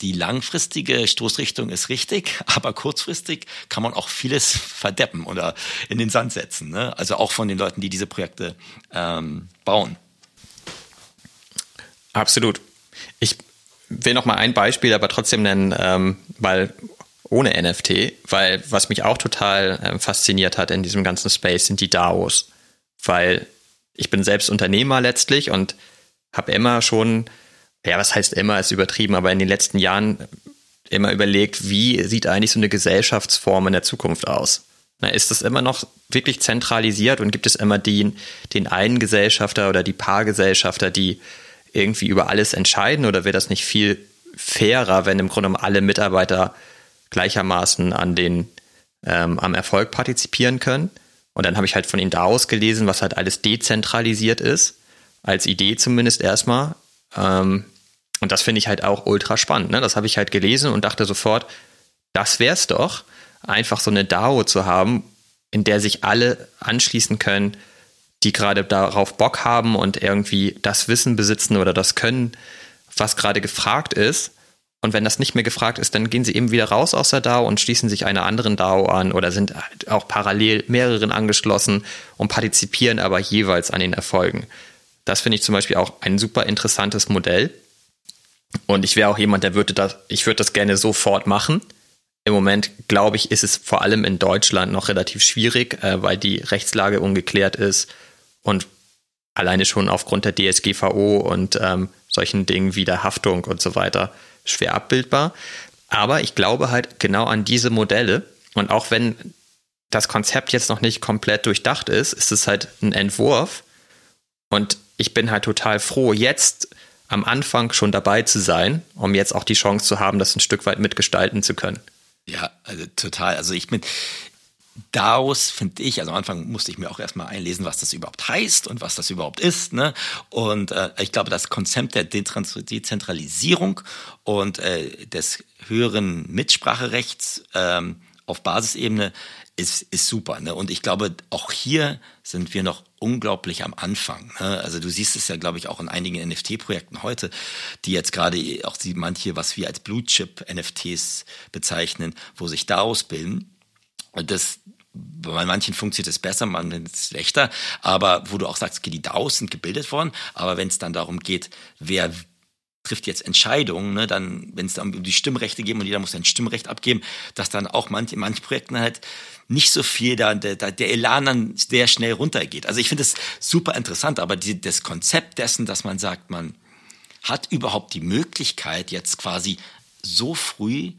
die langfristige Stoßrichtung ist richtig, aber kurzfristig kann man auch vieles verdeppen oder in den Sand setzen. Ne? Also auch von den Leuten, die diese Projekte bauen. Absolut. Ich will noch mal ein Beispiel aber trotzdem nennen, weil ohne NFT, weil was mich auch total fasziniert hat in diesem ganzen Space sind die DAOs. Weil ich bin selbst Unternehmer letztlich und habe immer schon... Ja, was heißt immer, ist übertrieben, aber in den letzten Jahren immer überlegt, wie sieht eigentlich so eine Gesellschaftsform in der Zukunft aus? Na, ist das immer noch wirklich zentralisiert und gibt es immer den einen Gesellschafter oder die paar Gesellschafter, die irgendwie über alles entscheiden? Oder wäre das nicht viel fairer, wenn im Grunde genommen alle Mitarbeiter gleichermaßen an am Erfolg partizipieren können? Und dann habe ich halt von den DAOs gelesen, was halt alles dezentralisiert ist, als Idee zumindest erstmal. Und das finde ich halt auch ultra spannend. Ne? Das habe ich halt gelesen und dachte sofort, das wäre es doch, einfach so eine DAO zu haben, in der sich alle anschließen können, die gerade darauf Bock haben und irgendwie das Wissen besitzen oder das Können, was gerade gefragt ist. Und wenn das nicht mehr gefragt ist, dann gehen sie eben wieder raus aus der DAO und schließen sich einer anderen DAO an oder sind auch parallel mehreren angeschlossen und partizipieren aber jeweils an den Erfolgen. Das finde ich zum Beispiel auch ein super interessantes Modell. Und ich wäre auch jemand, ich würde das gerne sofort machen. Im Moment, glaube ich, ist es vor allem in Deutschland noch relativ schwierig, weil die Rechtslage ungeklärt ist und alleine schon aufgrund der DSGVO und solchen Dingen wie der Haftung und so weiter schwer abbildbar. Aber ich glaube halt genau an diese Modelle. Und auch wenn das Konzept jetzt noch nicht komplett durchdacht ist, ist es halt ein Entwurf. Und ich bin halt total froh, jetzt am Anfang schon dabei zu sein, um jetzt auch die Chance zu haben, das ein Stück weit mitgestalten zu können. Ja, also total. Also ich bin daraus, finde ich, also am Anfang musste ich mir auch erstmal einlesen, was das überhaupt heißt und was das überhaupt ist, ne? Und ich glaube, das Konzept der Dezentralisierung und des höheren Mitspracherechts auf Basisebene ist super, ne? Und ich glaube, auch hier sind wir noch unglaublich am Anfang, ne? Also du siehst es ja, glaube ich, auch in einigen NFT-Projekten heute, die jetzt gerade auch manche, was wir als Blue-Chip-NFTs bezeichnen, wo sich daraus bilden. Und das, bei manchen funktioniert es besser, bei manchen ist es schlechter, aber wo du auch sagst, okay, die DAOs sind gebildet worden, aber wenn es dann darum geht, wer trifft jetzt Entscheidungen, ne, dann, wenn es dann um die Stimmrechte geht und jeder muss sein Stimmrecht abgeben, dass dann auch in manchen Projekten halt nicht so viel der Elan dann sehr schnell runtergeht. Also ich finde das super interessant, aber das Konzept dessen, dass man sagt, man hat überhaupt die Möglichkeit, jetzt quasi so früh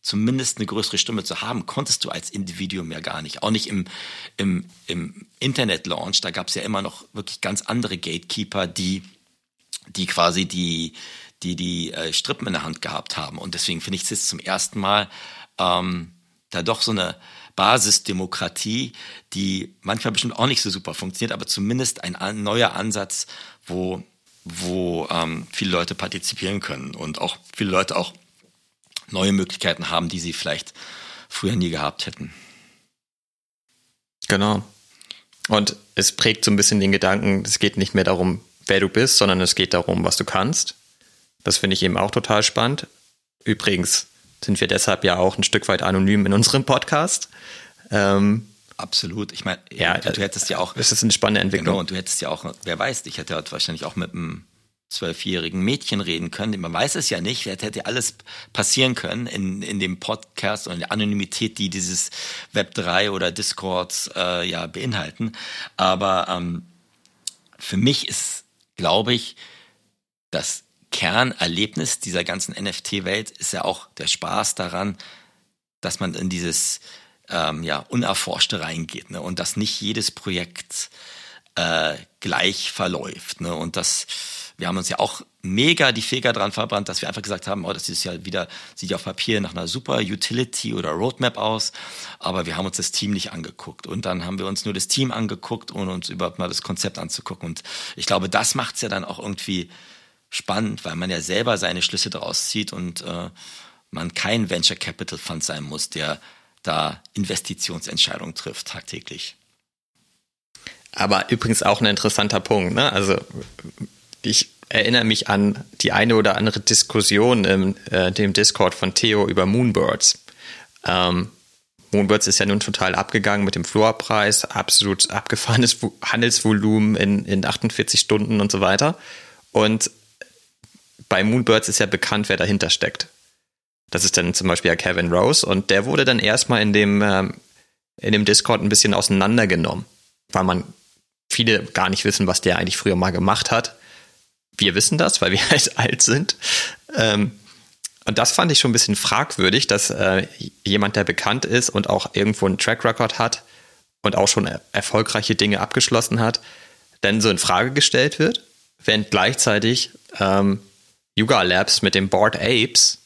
zumindest eine größere Stimme zu haben, konntest du als Individuum ja gar nicht. Auch nicht im Internet-Launch, da gab es ja immer noch wirklich ganz andere Gatekeeper, die quasi die Strippen in der Hand gehabt haben. Und deswegen finde ich es jetzt zum ersten Mal da doch so eine Basisdemokratie, die manchmal bestimmt auch nicht so super funktioniert, aber zumindest ein neuer Ansatz, wo viele Leute partizipieren können und auch viele Leute auch neue Möglichkeiten haben, die sie vielleicht früher nie gehabt hätten. Genau. Und es prägt so ein bisschen den Gedanken, es geht nicht mehr darum, wer du bist, sondern es geht darum, was du kannst. Das finde ich eben auch total spannend. Übrigens sind wir deshalb ja auch ein Stück weit anonym in unserem Podcast. Absolut. Ich meine, ja, du hättest ja auch... Das ist eine spannende Entwicklung. Genau, und du hättest ja auch, wer weiß, ich hätte halt wahrscheinlich auch mit einem 12-jährigen Mädchen reden können. Man weiß es ja nicht. Das hätte alles passieren können in dem Podcast und in der Anonymität, die dieses Web3 oder Discords beinhalten. Aber für mich ist, glaube ich, das Kernerlebnis dieser ganzen NFT-Welt ist ja auch der Spaß daran, dass man in dieses Unerforschte reingeht, ne? Und dass nicht jedes Projekt gleich verläuft, ne? Und dass wir haben uns ja auch mega die Finger dran verbrannt, dass wir einfach gesagt haben, oh, das ist ja wieder, sieht ja auf Papier nach einer super Utility oder Roadmap aus, aber wir haben uns das Team nicht angeguckt. Und dann haben wir uns nur das Team angeguckt, ohne uns überhaupt mal das Konzept anzugucken. Und ich glaube, das macht es ja dann auch irgendwie spannend, weil man ja selber seine Schlüsse daraus zieht und man kein Venture Capital Fund sein muss, der da Investitionsentscheidungen trifft tagtäglich. Aber übrigens auch ein interessanter Punkt, ne? Also ich erinnere mich an die eine oder andere Diskussion in dem Discord von Theo über Moonbirds. Moonbirds ist ja nun total abgegangen mit dem Floorpreis, absolut abgefahrenes Handelsvolumen in 48 Stunden und so weiter. Und bei Moonbirds ist ja bekannt, wer dahinter steckt. Das ist dann zum Beispiel ja Kevin Rose und der wurde dann erstmal in dem Discord ein bisschen auseinandergenommen, weil viele gar nicht wissen, was der eigentlich früher mal gemacht hat. Wir wissen das, weil wir halt alt sind. Und das fand ich schon ein bisschen fragwürdig, dass jemand, der bekannt ist und auch irgendwo einen Track Record hat und auch schon erfolgreiche Dinge abgeschlossen hat, dann so in Frage gestellt wird, während gleichzeitig Yuga Labs mit den Bored Apes,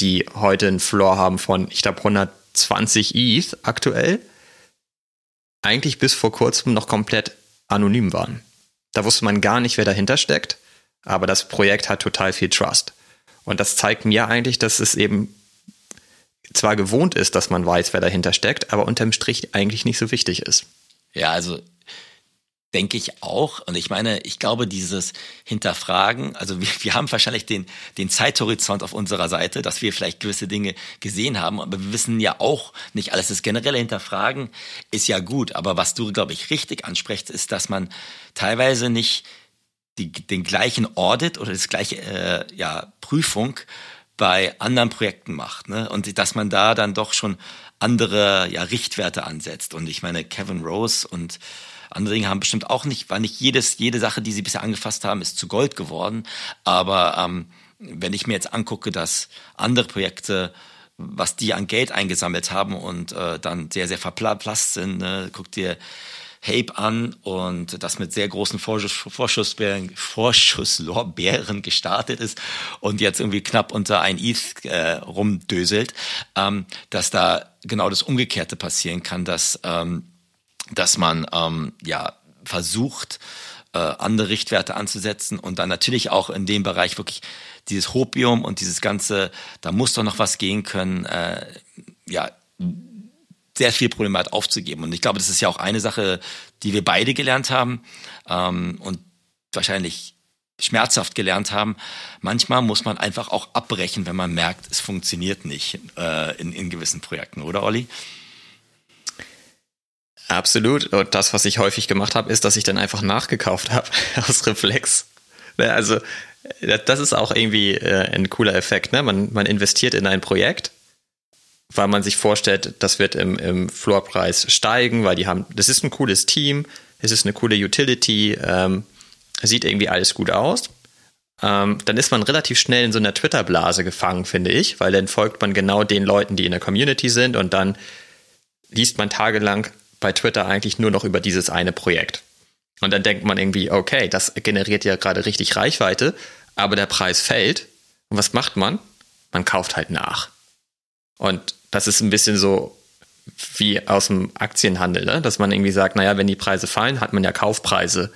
die heute einen Floor haben von, ich glaube, 120 ETH aktuell, eigentlich bis vor kurzem noch komplett anonym waren. Da wusste man gar nicht, wer dahinter steckt. Aber das Projekt hat total viel Trust. Und das zeigt mir eigentlich, dass es eben zwar gewohnt ist, dass man weiß, wer dahinter steckt, aber unterm Strich eigentlich nicht so wichtig ist. Ja, also denke ich auch. Und ich meine, ich glaube, dieses Hinterfragen, also wir haben wahrscheinlich den Zeithorizont auf unserer Seite, dass wir vielleicht gewisse Dinge gesehen haben, aber wir wissen ja auch nicht alles. Das generelle Hinterfragen ist ja gut, aber was du, glaube ich, richtig ansprichst, ist, dass man teilweise nicht den gleichen Audit oder das gleiche Prüfung bei anderen Projekten macht, ne? Und dass man da dann doch schon andere Richtwerte ansetzt. Und ich meine, Kevin Rose und andere Dinge haben bestimmt auch nicht, war nicht jede Sache, die sie bisher angefasst haben, ist zu Gold geworden. Aber wenn ich mir jetzt angucke, dass andere Projekte, was die an Geld eingesammelt haben und dann sehr, sehr verplatzt sind, ne? Guck dir Hape an und das mit sehr großen Vorschusslorbeeren gestartet ist und jetzt irgendwie knapp unter ein ETH rumdöselt, dass da genau das Umgekehrte passieren kann, dass man versucht, andere Richtwerte anzusetzen und dann natürlich auch in dem Bereich wirklich dieses Hopium und dieses Ganze, da muss doch noch was gehen können, sehr viel Probleme hat aufzugeben. Und ich glaube, das ist ja auch eine Sache, die wir beide gelernt haben und wahrscheinlich schmerzhaft gelernt haben. Manchmal muss man einfach auch abbrechen, wenn man merkt, es funktioniert nicht in gewissen Projekten, oder Olli? Absolut. Und das, was ich häufig gemacht habe, ist, dass ich dann einfach nachgekauft habe aus Reflex. Also das ist auch irgendwie ein cooler Effekt. Ne? Man investiert in ein Projekt, weil man sich vorstellt, das wird im Floorpreis steigen, weil das ist ein cooles Team, es ist eine coole Utility, sieht irgendwie alles gut aus. Dann ist man relativ schnell in so einer Twitter-Blase gefangen, finde ich, weil dann folgt man genau den Leuten, die in der Community sind und dann liest man tagelang bei Twitter eigentlich nur noch über dieses eine Projekt. Und dann denkt man irgendwie, okay, das generiert ja gerade richtig Reichweite, aber der Preis fällt. Und was macht man? Man kauft halt nach. Und das ist ein bisschen so wie aus dem Aktienhandel, ne? Dass man irgendwie sagt, naja, wenn die Preise fallen, hat man ja Kaufpreise.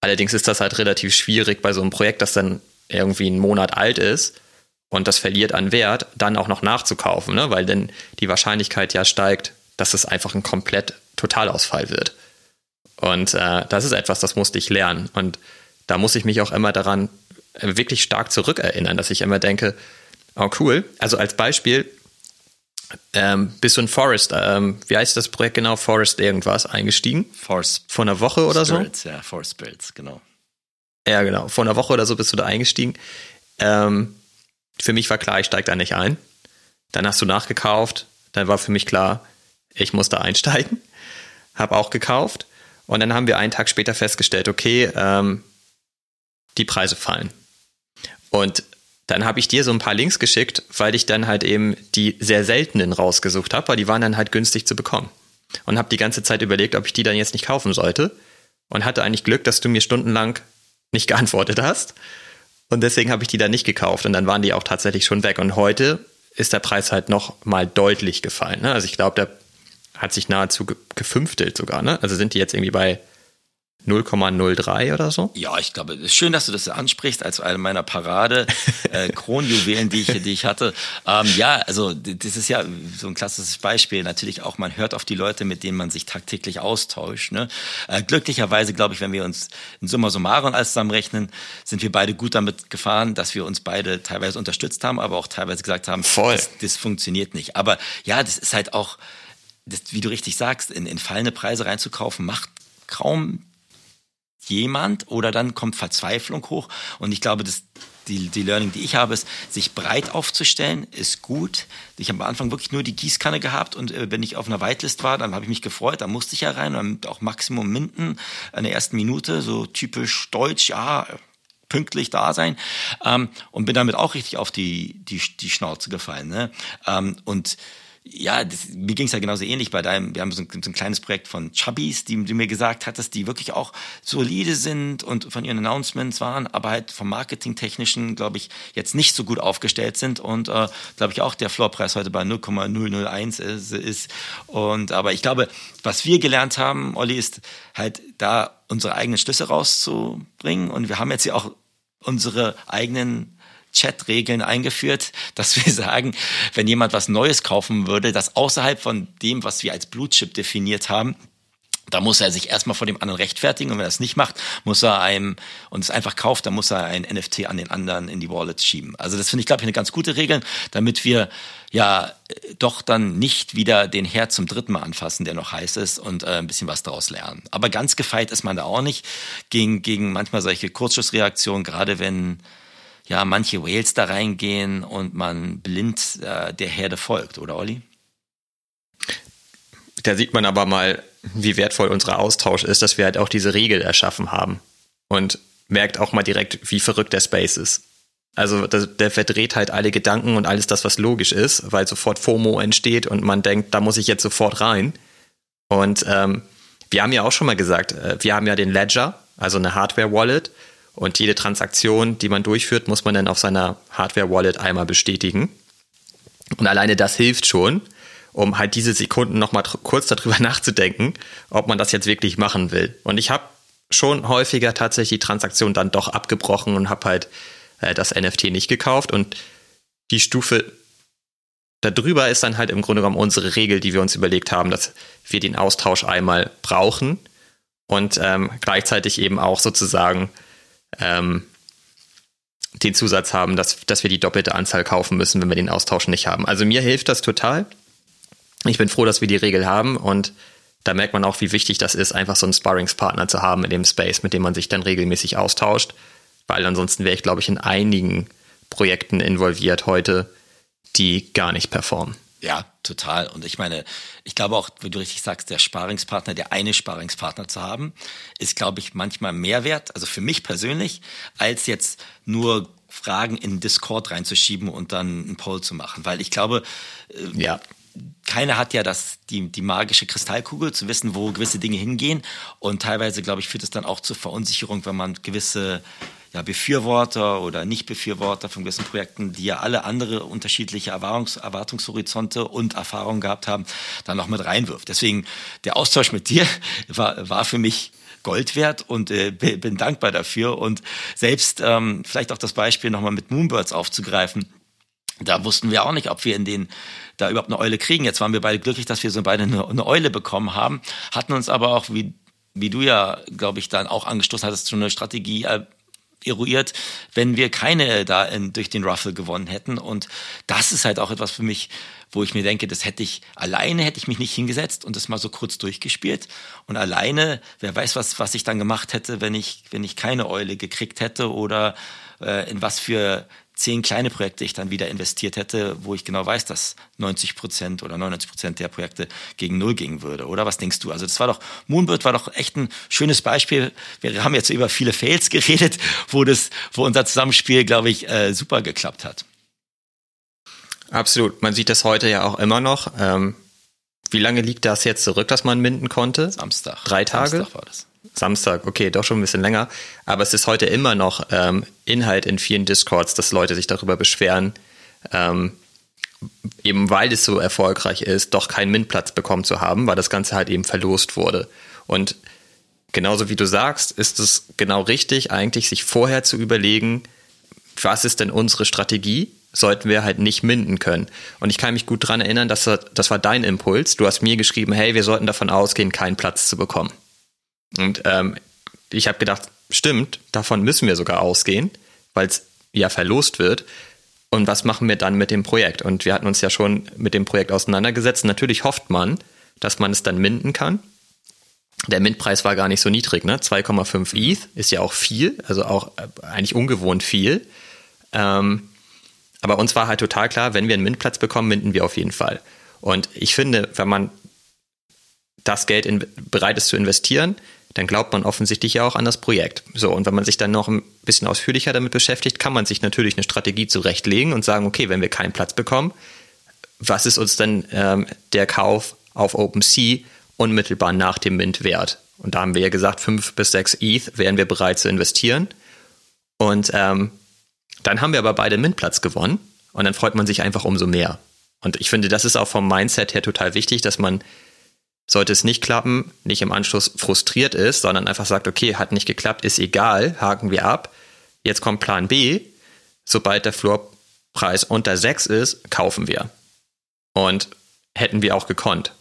Allerdings ist das halt relativ schwierig bei so einem Projekt, das dann irgendwie einen Monat alt ist und das verliert an Wert, dann auch noch nachzukaufen, ne? Weil dann die Wahrscheinlichkeit ja steigt, dass es einfach ein komplett Totalausfall wird. Und das ist etwas, das musste ich lernen. Und da muss ich mich auch immer daran wirklich stark zurückerinnern, dass ich immer denke, oh cool, also als Beispiel bist du in Forest, wie heißt das Projekt genau? Forest irgendwas eingestiegen? Forest. Vor einer Woche oder Spirits, so? Ja, Forest Spirits, genau. Ja, genau. Vor einer Woche oder so bist du da eingestiegen. Für mich war klar, ich steige da nicht ein. Dann hast du nachgekauft. Dann war für mich klar, ich muss da einsteigen, habe auch gekauft und dann haben wir einen Tag später festgestellt, okay, die Preise fallen. Und dann habe ich dir so ein paar Links geschickt, weil ich dann halt eben die sehr seltenen rausgesucht habe, weil die waren dann halt günstig zu bekommen. Und habe die ganze Zeit überlegt, ob ich die dann jetzt nicht kaufen sollte und hatte eigentlich Glück, dass du mir stundenlang nicht geantwortet hast und deswegen habe ich die dann nicht gekauft und dann waren die auch tatsächlich schon weg und heute ist der Preis halt noch mal deutlich gefallen. Also ich glaube, der hat sich nahezu gefünftelt sogar, ne? Also sind die jetzt irgendwie bei 0,03 oder so? Ja, ich glaube, es ist schön, dass du das ansprichst als eine meiner Parade-Kronjuwelen, die ich hatte. Also das ist ja so ein klassisches Beispiel. Natürlich auch, man hört auf die Leute, mit denen man sich tagtäglich austauscht. Ne? Glücklicherweise, glaube ich, wenn wir uns in Summa summarum alles zusammenrechnen, sind wir beide gut damit gefahren, dass wir uns beide teilweise unterstützt haben, aber auch teilweise gesagt haben, das funktioniert nicht. Aber ja, das ist halt auch, wie du richtig sagst, in fallende Preise reinzukaufen, macht kaum jemand oder dann kommt Verzweiflung hoch und ich glaube, dass die Learning, die ich habe, ist, sich breit aufzustellen, ist gut. Ich habe am Anfang wirklich nur die Gießkanne gehabt und wenn ich auf einer Whitelist war, dann habe ich mich gefreut, dann musste ich ja rein und auch Maximum Minden in der ersten Minute, so typisch deutsch, ja, pünktlich da sein und bin damit auch richtig auf die Schnauze gefallen. Ne? Und ja, mir ging es ja genauso ähnlich bei deinem, wir haben so ein kleines Projekt von Chubbies, die du mir gesagt hattest, die wirklich auch solide sind und von ihren Announcements waren, aber halt vom Marketingtechnischen, glaube ich, jetzt nicht so gut aufgestellt sind und glaube ich auch der Floorpreis heute bei 0,001 ist. Aber ich glaube, was wir gelernt haben, Olli, ist halt da unsere eigenen Schlüsse rauszubringen und wir haben jetzt ja auch unsere eigenen Chat-Regeln eingeführt, dass wir sagen, wenn jemand was Neues kaufen würde, das außerhalb von dem, was wir als Blue Chip definiert haben, da muss er sich erstmal vor dem anderen rechtfertigen und wenn er das nicht macht, muss er einem und es einfach kauft, dann muss er ein NFT an den anderen in die Wallet schieben. Also das finde ich, glaube ich, eine ganz gute Regel, damit wir ja doch dann nicht wieder den Herd zum dritten Mal anfassen, der noch heiß ist und ein bisschen was daraus lernen. Aber ganz gefeit ist man da auch nicht gegen manchmal solche Kurzschlussreaktionen, gerade wenn ja, manche Whales da reingehen und man blind der Herde folgt, oder Olli? Da sieht man aber mal, wie wertvoll unser Austausch ist, dass wir halt auch diese Regel erschaffen haben und merkt auch mal direkt, wie verrückt der Space ist. Also der verdreht halt alle Gedanken und alles das, was logisch ist, weil sofort FOMO entsteht und man denkt, da muss ich jetzt sofort rein. Und wir haben ja auch schon mal gesagt, wir haben ja den Ledger, also eine Hardware-Wallet, und jede Transaktion, die man durchführt, muss man dann auf seiner Hardware-Wallet einmal bestätigen. Und alleine das hilft schon, um halt diese Sekunden nochmal kurz darüber nachzudenken, ob man das jetzt wirklich machen will. Und ich habe schon häufiger tatsächlich die Transaktion dann doch abgebrochen und habe halt das NFT nicht gekauft. Und die Stufe darüber ist dann halt im Grunde genommen unsere Regel, die wir uns überlegt haben, dass wir den Austausch einmal brauchen und gleichzeitig eben auch sozusagen den Zusatz haben, dass wir die doppelte Anzahl kaufen müssen, wenn wir den Austausch nicht haben. Also mir hilft das total. Ich bin froh, dass wir die Regel haben, und da merkt man auch, wie wichtig das ist, einfach so einen Sparringspartner zu haben in dem Space, mit dem man sich dann regelmäßig austauscht, weil ansonsten wäre ich, glaube ich, in einigen Projekten involviert heute, die gar nicht performen. Ja, total. Und ich meine, ich glaube auch, wie du richtig sagst, der eine Sparringspartner zu haben, ist, glaube ich, manchmal mehr wert, also für mich persönlich, als jetzt nur Fragen in Discord reinzuschieben und dann einen Poll zu machen. Weil ich glaube, ja, keiner hat ja die magische Kristallkugel, zu wissen, wo gewisse Dinge hingehen. Und teilweise, glaube ich, führt es dann auch zur Verunsicherung, wenn man gewisse Befürworter oder Nicht-Befürworter von gewissen Projekten, die ja alle andere unterschiedliche Erwartungshorizonte und Erfahrungen gehabt haben, dann noch mit reinwirft. Deswegen, der Austausch mit dir war für mich Gold wert und bin dankbar dafür. Und selbst vielleicht auch das Beispiel nochmal mit Moonbirds aufzugreifen, da wussten wir auch nicht, ob wir in den da überhaupt eine Eule kriegen. Jetzt waren wir beide glücklich, dass wir so beide eine Eule bekommen haben, hatten uns aber auch, wie du ja, glaube ich, dann auch angestoßen hattest, schon eine Strategie eruiert, wenn wir keine da durch den Ruffle gewonnen hätten. Und das ist halt auch etwas für mich, wo ich mir denke, hätte ich mich nicht hingesetzt und das mal so kurz durchgespielt. Und alleine, wer weiß, was ich dann gemacht hätte, wenn ich keine Eule gekriegt hätte, oder in was für 10 kleine Projekte ich dann wieder investiert hätte, wo ich genau weiß, dass 90% oder 99% der Projekte gegen 0 gingen würde. Oder was denkst du? Also das Moonbird war doch echt ein schönes Beispiel. Wir haben jetzt über viele Fails geredet, wo unser Zusammenspiel, glaube ich, super geklappt hat. Absolut. Man sieht das heute ja auch immer noch. Wie lange liegt das jetzt zurück, dass man minden konnte? Samstag. 3 Tage? Samstag war das. Samstag, okay, doch schon ein bisschen länger. Aber es ist heute immer noch Inhalt in vielen Discords, dass Leute sich darüber beschweren, eben weil es so erfolgreich ist, doch keinen MINT-Platz bekommen zu haben, weil das Ganze halt eben verlost wurde. Und genauso wie du sagst, ist es genau richtig, eigentlich sich vorher zu überlegen, was ist denn unsere Strategie? Sollten wir halt nicht minden können. Und ich kann mich gut daran erinnern, dass das war dein Impuls. Du hast mir geschrieben, hey, wir sollten davon ausgehen, keinen Platz zu bekommen. Und ich habe gedacht, stimmt, davon müssen wir sogar ausgehen, weil es ja verlost wird. Und was machen wir dann mit dem Projekt? Und wir hatten uns ja schon mit dem Projekt auseinandergesetzt. Natürlich hofft man, dass man es dann minden kann. Der Mintpreis war gar nicht so niedrig, ne? 2,5 ETH ist ja auch viel, also auch eigentlich ungewohnt viel. Aber uns war halt total klar, wenn wir einen Mintplatz bekommen, minden wir auf jeden Fall. Und ich finde, wenn man das Geld bereit ist zu investieren, dann glaubt man offensichtlich ja auch an das Projekt. So, und wenn man sich dann noch ein bisschen ausführlicher damit beschäftigt, kann man sich natürlich eine Strategie zurechtlegen und sagen, okay, wenn wir keinen Platz bekommen, was ist uns denn der Kauf auf OpenSea unmittelbar nach dem Mint wert? Und da haben wir ja gesagt, 5 bis 6 ETH wären wir bereit zu investieren. Und dann haben wir aber beide Mintplatz gewonnen und dann freut man sich einfach umso mehr. Und ich finde, das ist auch vom Mindset her total wichtig, dass man, sollte es nicht klappen, nicht im Anschluss frustriert ist, sondern einfach sagt, okay, hat nicht geklappt, ist egal, haken wir ab. Jetzt kommt Plan B. Sobald der Floorpreis unter 6 ist, kaufen wir. Und hätten wir auch gekonnt,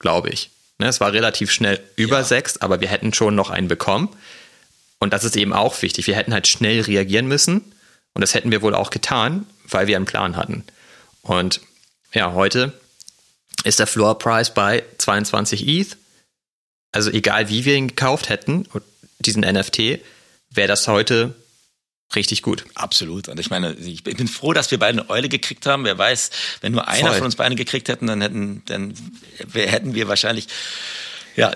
glaube ich. Ne, es war relativ schnell über 6, aber wir hätten schon noch einen bekommen. Und das ist eben auch wichtig. Wir hätten halt schnell reagieren müssen. Und das hätten wir wohl auch getan, weil wir einen Plan hatten. Und ja, heute ist der Floor Price bei 22 ETH. Also egal, wie wir ihn gekauft hätten, diesen NFT, wäre das heute richtig gut. Absolut. Und ich meine, ich bin froh, dass wir beide eine Eule gekriegt haben. Wer weiß, wenn nur einer von uns beide gekriegt hätten, dann hätten wir wahrscheinlich, ja,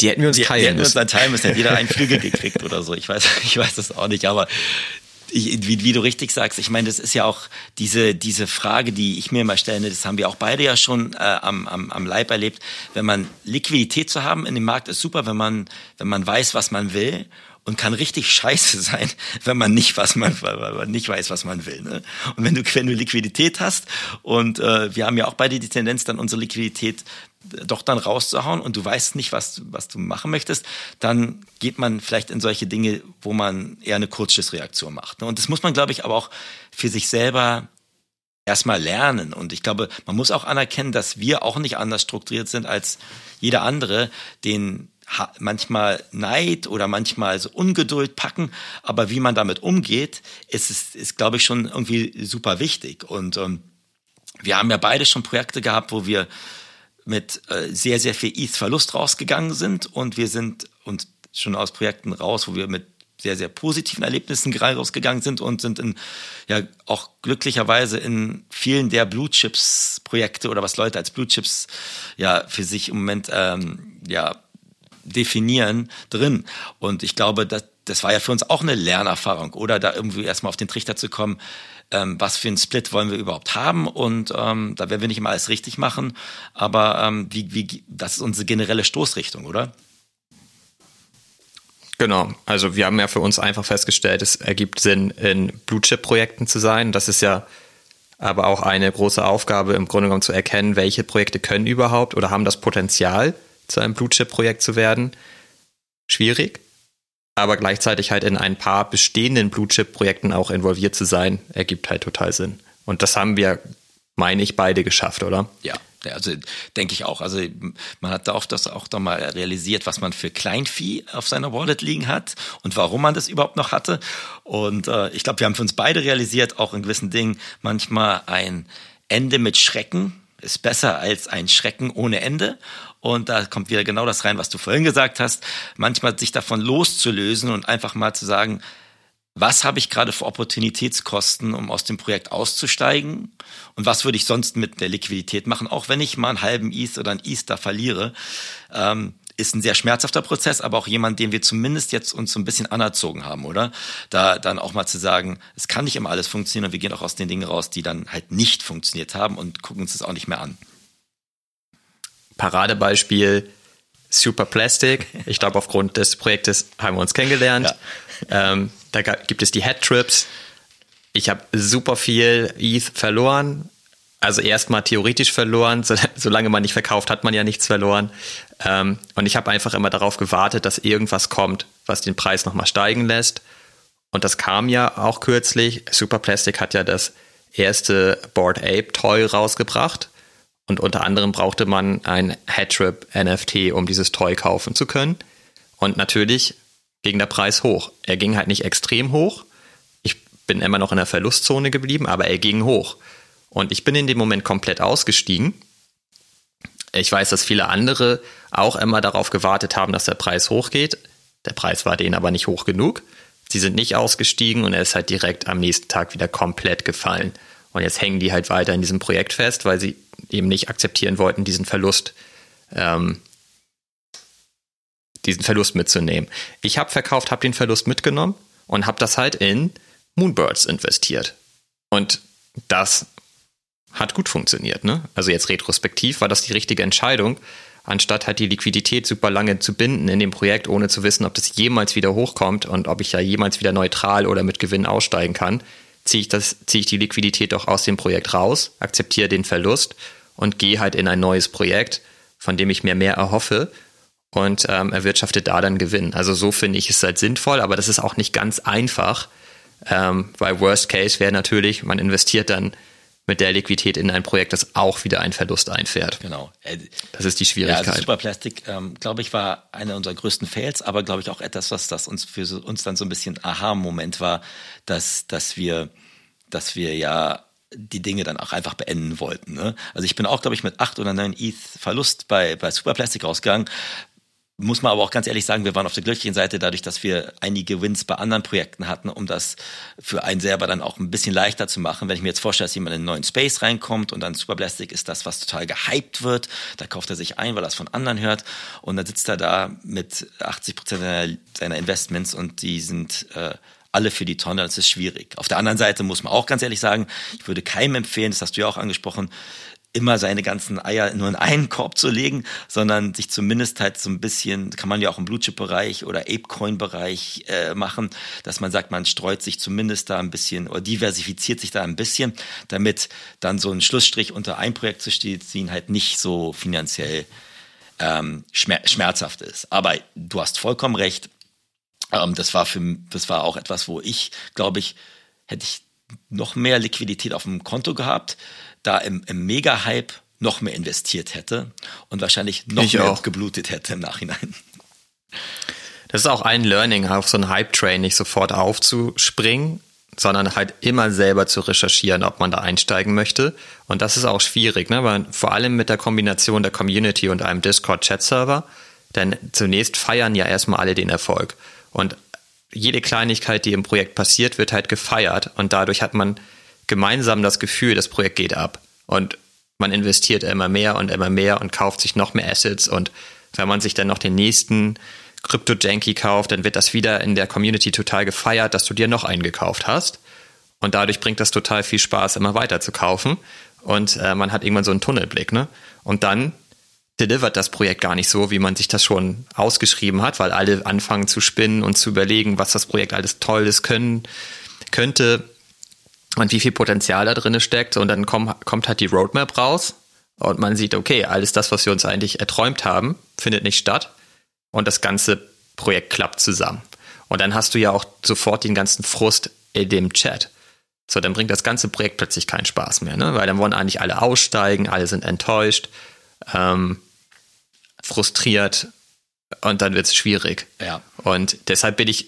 die hätten wir uns teilen müssen. Hätte jeder einen Flügel gekriegt oder so. Ich weiß das auch nicht, aber Wie du richtig sagst, ich meine, das ist ja auch diese Frage, die ich mir immer stelle, das haben wir auch beide ja schon am Leib erlebt. Wenn man Liquidität zu haben in dem Markt ist super, wenn man weiß, was man will, und kann richtig scheiße sein, wenn man nicht weiß, was man will. Ne? Und wenn du Liquidität hast und wir haben ja auch beide die Tendenz, dann unsere Liquidität doch dann rauszuhauen und du weißt nicht, was du machen möchtest, dann geht man vielleicht in solche Dinge, wo man eher eine Kurzschlussreaktion macht. Und das muss man, glaube ich, aber auch für sich selber erstmal lernen. Und ich glaube, man muss auch anerkennen, dass wir auch nicht anders strukturiert sind als jeder andere, den manchmal Neid oder manchmal so Ungeduld packen, aber wie man damit umgeht, ist glaube ich, schon irgendwie super wichtig. Und wir haben ja beide schon Projekte gehabt, wo wir mit sehr, sehr viel ETH-Verlust rausgegangen sind und wir sind uns schon aus Projekten raus, wo wir mit sehr, sehr positiven Erlebnissen gerade rausgegangen sind und sind auch glücklicherweise in vielen der Blue Chips Projekte oder was Leute als Blue Chips ja für sich im Moment definieren drin. Und ich glaube, das war ja für uns auch eine Lernerfahrung, oder da irgendwie erstmal auf den Trichter zu kommen, was für einen Split wollen wir überhaupt haben, und da werden wir nicht immer alles richtig machen, aber das ist unsere generelle Stoßrichtung, oder? Genau, also wir haben ja für uns einfach festgestellt, es ergibt Sinn, in Blue-Chip-Projekten zu sein. Das ist ja aber auch eine große Aufgabe, im Grunde genommen zu erkennen, welche Projekte können überhaupt oder haben das Potenzial, zu einem Blue-Chip-Projekt zu werden. Schwierig, aber gleichzeitig halt in ein paar bestehenden Blue-Chip-Projekten auch involviert zu sein, ergibt halt total Sinn. Und das haben wir, meine ich, beide geschafft, oder? Ja, also denke ich auch. Also man hat da oft das auch da mal realisiert, was man für Kleinvieh auf seiner Wallet liegen hat und warum man das überhaupt noch hatte. Und ich glaube, wir haben für uns beide realisiert, auch in gewissen Dingen, manchmal ein Ende mit Schrecken ist besser als ein Schrecken ohne Ende. Und da kommt wieder genau das rein, was du vorhin gesagt hast. Manchmal sich davon loszulösen und einfach mal zu sagen, was habe ich gerade für Opportunitätskosten, um aus dem Projekt auszusteigen? Und was würde ich sonst mit der Liquidität machen? Auch wenn ich mal einen halben ETH oder einen ETH da verliere, ist ein sehr schmerzhafter Prozess, aber auch jemand, den wir zumindest jetzt uns so ein bisschen anerzogen haben, oder? Da dann auch mal zu sagen, es kann nicht immer alles funktionieren und wir gehen auch aus den Dingen raus, die dann halt nicht funktioniert haben und gucken uns das auch nicht mehr an. Paradebeispiel Superplastic. Ich glaube, aufgrund des Projektes haben wir uns kennengelernt. Ja. Da gibt es die Headtrips. Ich habe super viel ETH verloren. Also erstmal theoretisch verloren. Solange man nicht verkauft, hat man ja nichts verloren. Und ich habe einfach immer darauf gewartet, dass irgendwas kommt, was den Preis nochmal steigen lässt. Und das kam ja auch kürzlich. Superplastic hat ja das erste Bored Ape Toy rausgebracht. Und unter anderem brauchte man ein Headtrip NFT, um dieses Toy kaufen zu können. Und natürlich ging der Preis hoch. Er ging halt nicht extrem hoch. Ich bin immer noch in der Verlustzone geblieben, aber er ging hoch. Und ich bin in dem Moment komplett ausgestiegen. Ich weiß, dass viele andere auch immer darauf gewartet haben, dass der Preis hochgeht. Der Preis war denen aber nicht hoch genug. Sie sind nicht ausgestiegen und er ist halt direkt am nächsten Tag wieder komplett gefallen. Und jetzt hängen die halt weiter in diesem Projekt fest, weil sie eben nicht akzeptieren wollten, diesen Verlust mitzunehmen. Ich habe verkauft, habe den Verlust mitgenommen und habe das halt in Moonbirds investiert. Und das hat gut funktioniert, ne? Also jetzt retrospektiv war das die richtige Entscheidung, anstatt halt die Liquidität super lange zu binden in dem Projekt, ohne zu wissen, ob das jemals wieder hochkommt und ob ich ja jemals wieder neutral oder mit Gewinn aussteigen kann. Ziehe ich die Liquidität doch aus dem Projekt raus, akzeptiere den Verlust und gehe halt in ein neues Projekt, von dem ich mir mehr erhoffe und erwirtschafte da dann Gewinn. Also so finde ich es halt sinnvoll, aber das ist auch nicht ganz einfach, weil Worst Case wäre natürlich, man investiert dann mit der Liquidität in ein Projekt, das auch wieder einen Verlust einfährt. Genau. Das ist die Schwierigkeit. Ja, also Superplastic, glaube ich, war einer unserer größten Fails, aber glaube ich auch etwas, was das uns für uns dann so ein bisschen Aha-Moment war, dass wir ja die Dinge dann auch einfach beenden wollten. Ne? Also ich bin auch, glaube ich, mit 8 oder 9 ETH Verlust bei Superplastic rausgegangen. Muss man aber auch ganz ehrlich sagen, wir waren auf der glücklichen Seite dadurch, dass wir einige Wins bei anderen Projekten hatten, um das für einen selber dann auch ein bisschen leichter zu machen. Wenn ich mir jetzt vorstelle, dass jemand in einen neuen Space reinkommt und dann Superplastic ist das, was total gehypt wird, da kauft er sich ein, weil er es von anderen hört und dann sitzt er da mit 80% seiner Investments und die sind alle für die Tonne, das ist schwierig. Auf der anderen Seite muss man auch ganz ehrlich sagen, ich würde keinem empfehlen, das hast du ja auch angesprochen, immer seine ganzen Eier nur in einen Korb zu legen, sondern sich zumindest halt so ein bisschen, kann man ja auch im Blue-Chip-Bereich oder Ape-Coin-Bereich machen, dass man sagt, man streut sich zumindest da ein bisschen oder diversifiziert sich da ein bisschen, damit dann so ein Schlussstrich unter ein Projekt zu ziehen halt nicht so finanziell schmerzhaft ist. Aber du hast vollkommen recht. Das war auch etwas, wo ich, glaube ich, hätte ich noch mehr Liquidität auf dem Konto gehabt, da im Mega-Hype noch mehr investiert hätte und wahrscheinlich noch mehr geblutet hätte im Nachhinein. Das ist auch ein Learning, auf so einen Hype-Train nicht sofort aufzuspringen, sondern halt immer selber zu recherchieren, ob man da einsteigen möchte. Und das ist auch schwierig, ne? Weil vor allem mit der Kombination der Community und einem Discord-Chat-Server, denn zunächst feiern ja erstmal alle den Erfolg. Und jede Kleinigkeit, die im Projekt passiert, wird halt gefeiert. Und dadurch hat man gemeinsam das Gefühl, das Projekt geht ab. Und man investiert immer mehr und kauft sich noch mehr Assets. Und wenn man sich dann noch den nächsten Crypto-Janky kauft, dann wird das wieder in der Community total gefeiert, dass du dir noch einen gekauft hast. Und dadurch bringt das total viel Spaß, immer weiter zu kaufen. Und man hat irgendwann so einen Tunnelblick, ne? Und dann delivert das Projekt gar nicht so, wie man sich das schon ausgeschrieben hat, weil alle anfangen zu spinnen und zu überlegen, was das Projekt alles Tolles könnte und wie viel Potenzial da drin steckt. Und dann kommt halt die Roadmap raus und man sieht, okay, alles das, was wir uns eigentlich erträumt haben, findet nicht statt und das ganze Projekt klappt zusammen. Und dann hast du ja auch sofort den ganzen Frust in dem Chat. So, dann bringt das ganze Projekt plötzlich keinen Spaß mehr, ne? Weil dann wollen eigentlich alle aussteigen, alle sind enttäuscht, frustriert und dann wird es schwierig. Ja. Und deshalb bin ich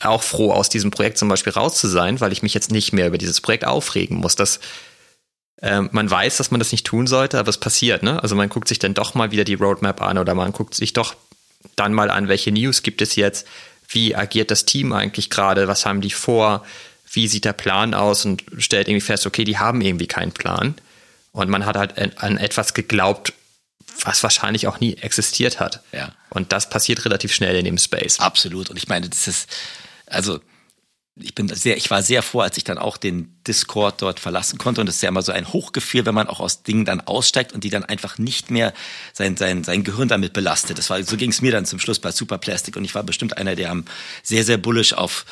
auch froh, aus diesem Projekt zum Beispiel raus zu sein, weil ich mich jetzt nicht mehr über dieses Projekt aufregen muss. Dass, man weiß, dass man das nicht tun sollte, aber es passiert, ne? Also man guckt sich dann doch mal wieder die Roadmap an oder man guckt sich doch dann mal an, welche News gibt es jetzt, wie agiert das Team eigentlich gerade, was haben die vor, wie sieht der Plan aus und stellt irgendwie fest, okay, die haben irgendwie keinen Plan. Und man hat halt an etwas geglaubt, was wahrscheinlich auch nie existiert hat. Ja. Und das passiert relativ schnell in dem Space. Absolut. Und ich meine, das ist, also ich war sehr froh, als ich dann auch den Discord dort verlassen konnte. Und das ist ja immer so ein Hochgefühl, wenn man auch aus Dingen dann aussteigt und die dann einfach nicht mehr sein Gehirn damit belastet. So ging es mir dann zum Schluss bei Superplastic. Und ich war bestimmt einer, der sehr, sehr bullish auf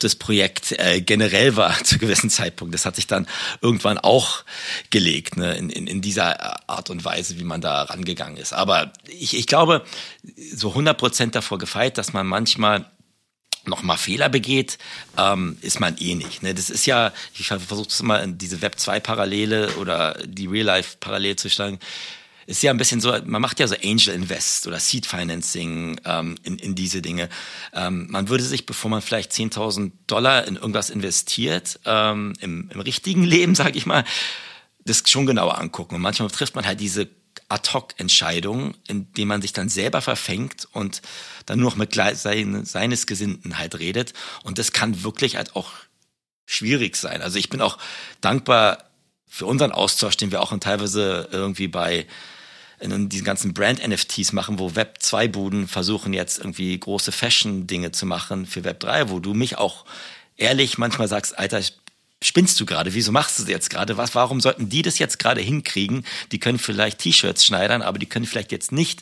das Projekt generell war zu gewissen Zeitpunkt. Das hat sich dann irgendwann auch gelegt, ne, in dieser Art und Weise, wie man da rangegangen ist. Aber ich glaube, so 100% davor gefeit, dass man manchmal nochmal Fehler begeht, ist man eh nicht. Ne? Das ist ja, ich versuche das immer, diese Web2-Parallele oder die Real-Life-Parallele zu schlagen, ist ja ein bisschen so, man macht ja so Angel Invest oder Seed Financing in diese Dinge. Man würde sich, bevor man vielleicht $10.000 in irgendwas investiert, im richtigen Leben, sage ich mal, das schon genauer angucken. Und manchmal trifft man halt diese Ad-Hoc-Entscheidungen, in denen man sich dann selber verfängt und dann nur noch mit seines Gesinnten halt redet. Und das kann wirklich halt auch schwierig sein. Also ich bin auch dankbar für unseren Austausch, den wir auch teilweise irgendwie in diesen ganzen Brand-NFTs machen, wo Web2-Buden versuchen jetzt irgendwie große Fashion-Dinge zu machen für Web3, wo du mich auch ehrlich manchmal sagst, Alter, spinnst du gerade? Wieso machst du das jetzt gerade? Warum sollten die das jetzt gerade hinkriegen? Die können vielleicht T-Shirts schneidern, aber die können vielleicht jetzt nicht,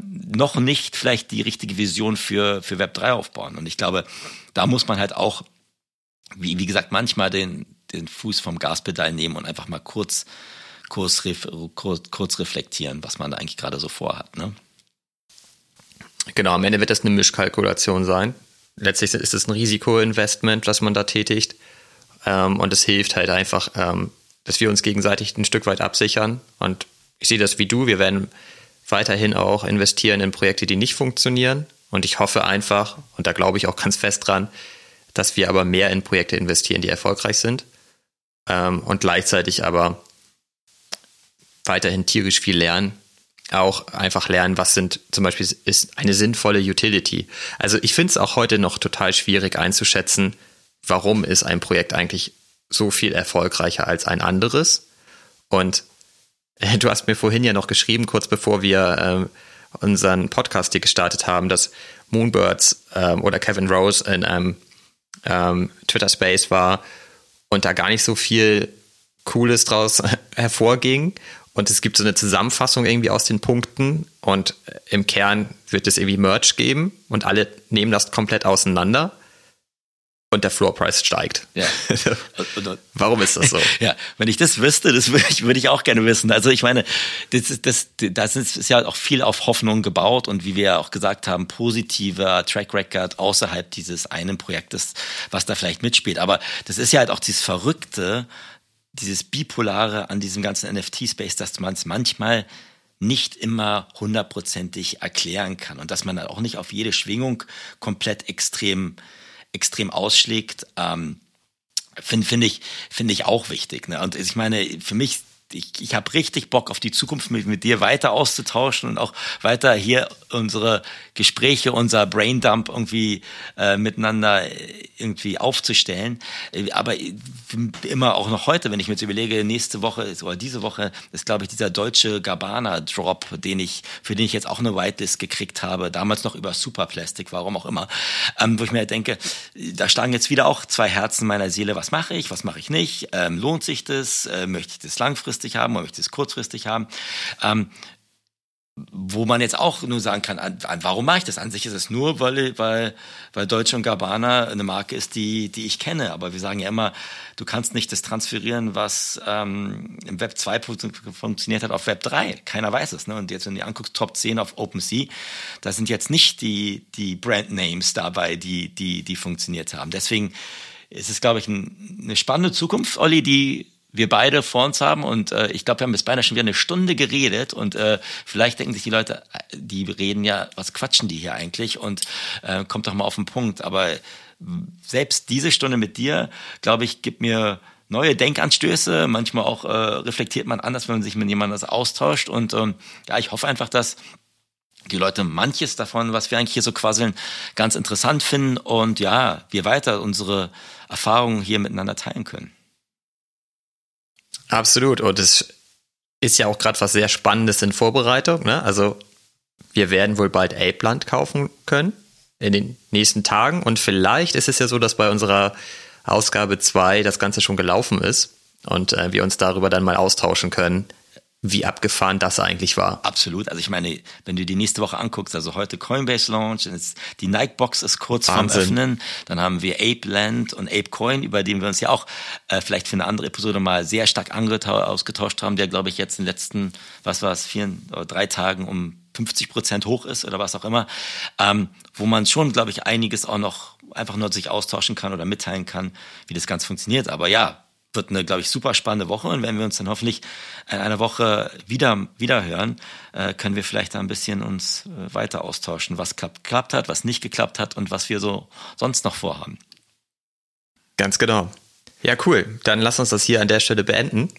noch nicht vielleicht die richtige Vision für Web3 aufbauen. Und ich glaube, da muss man halt auch, wie gesagt, manchmal den Fuß vom Gaspedal nehmen und einfach mal kurz reflektieren, was man da eigentlich gerade so vorhat, ne? Genau, am Ende wird das eine Mischkalkulation sein. Letztlich ist es ein Risikoinvestment, was man da tätigt. Und es hilft halt einfach, dass wir uns gegenseitig ein Stück weit absichern. Und ich sehe das wie du. Wir werden weiterhin auch investieren in Projekte, die nicht funktionieren. Und ich hoffe einfach, und da glaube ich auch ganz fest dran, dass wir aber mehr in Projekte investieren, die erfolgreich sind. Und gleichzeitig aber weiterhin tierisch viel lernen. Auch einfach lernen, was zum Beispiel ist eine sinnvolle Utility. Also ich finde es auch heute noch total schwierig einzuschätzen, warum ist ein Projekt eigentlich so viel erfolgreicher als ein anderes? Und du hast mir vorhin ja noch geschrieben, kurz bevor wir unseren Podcast hier gestartet haben, dass Moonbirds oder Kevin Rose in einem Twitter-Space war und da gar nicht so viel Cooles draus hervorging. Und es gibt so eine Zusammenfassung irgendwie aus den Punkten und im Kern wird es irgendwie Merch geben und alle nehmen das komplett auseinander und der Floorpreis steigt. Ja. Warum ist das so? Ja, wenn ich das wüsste, das würde ich auch gerne wissen. Also ich meine, das ist ja auch viel auf Hoffnung gebaut und wie wir ja auch gesagt haben, positiver Track Record außerhalb dieses einen Projektes, was da vielleicht mitspielt. Aber das ist ja halt auch dieses Verrückte, dieses Bipolare an diesem ganzen NFT-Space, dass man es manchmal nicht immer hundertprozentig erklären kann und dass man dann auch nicht auf jede Schwingung komplett extrem ausschlägt, finde ich auch wichtig. Ne? Und ich meine, für mich, ich habe richtig Bock auf die Zukunft, mich mit dir weiter auszutauschen und auch weiter hier unsere Gespräche, unser Braindump irgendwie miteinander irgendwie aufzustellen. Aber immer auch noch heute, wenn ich mir jetzt überlege, nächste Woche oder diese Woche ist, glaube ich, dieser deutsche Gabbana-Drop, für den ich jetzt auch eine Whitelist gekriegt habe, damals noch über Superplastic, warum auch immer, wo ich mir halt denke, da schlagen jetzt wieder auch zwei Herzen meiner Seele, was mache ich nicht, lohnt sich das, möchte ich das langfristig haben oder möchte ich das kurzfristig haben, wo man jetzt auch nur sagen kann, warum mache ich das? An sich ist es nur, weil Deutsche und Gabbana eine Marke ist, die ich kenne. Aber wir sagen ja immer, du kannst nicht das transferieren, was im Web 2 funktioniert hat, auf Web 3. Keiner weiß es. Ne? Und jetzt, wenn du dir anguckst, Top 10 auf OpenSea, da sind jetzt nicht die Brandnames dabei, die funktioniert haben. Deswegen ist es, glaube ich, eine spannende Zukunft, Olli, die wir beide vor uns haben und ich glaube, wir haben jetzt beinahe schon wieder eine Stunde geredet und vielleicht denken sich die Leute, die reden ja, was quatschen die hier eigentlich und kommt doch mal auf den Punkt. Aber selbst diese Stunde mit dir, glaube ich, gibt mir neue Denkanstöße. Manchmal auch reflektiert man anders, wenn man sich mit jemandem austauscht und ja, ich hoffe einfach, dass die Leute manches davon, was wir eigentlich hier so quasseln, ganz interessant finden und ja, wir weiter unsere Erfahrungen hier miteinander teilen können. Absolut. Und es ist ja auch gerade was sehr Spannendes in Vorbereitung. Ne? Also wir werden wohl bald Ape Land kaufen können in den nächsten Tagen. Und vielleicht ist es ja so, dass bei unserer Ausgabe 2 das Ganze schon gelaufen ist und wir uns darüber dann mal austauschen können, wie abgefahren das eigentlich war. Absolut. Also ich meine, wenn du die nächste Woche anguckst, also heute Coinbase Launch, die Nike-Box ist kurz vorm Öffnen, dann haben wir Ape Land und Ape Coin, über den wir uns ja auch vielleicht für eine andere Episode mal sehr stark ausgetauscht haben, der, glaube ich, jetzt in den letzten, 3 Tagen um 50% hoch ist oder was auch immer, wo man schon, glaube ich, einiges auch noch einfach nur sich austauschen kann oder mitteilen kann, wie das Ganze funktioniert. Aber ja, wird eine, glaube ich, super spannende Woche und wenn wir uns dann hoffentlich in einer Woche wieder hören, können wir vielleicht da ein bisschen uns weiter austauschen, was geklappt hat, was nicht geklappt hat und was wir so sonst noch vorhaben. Ganz genau. Ja, cool. Dann lass uns das hier an der Stelle beenden.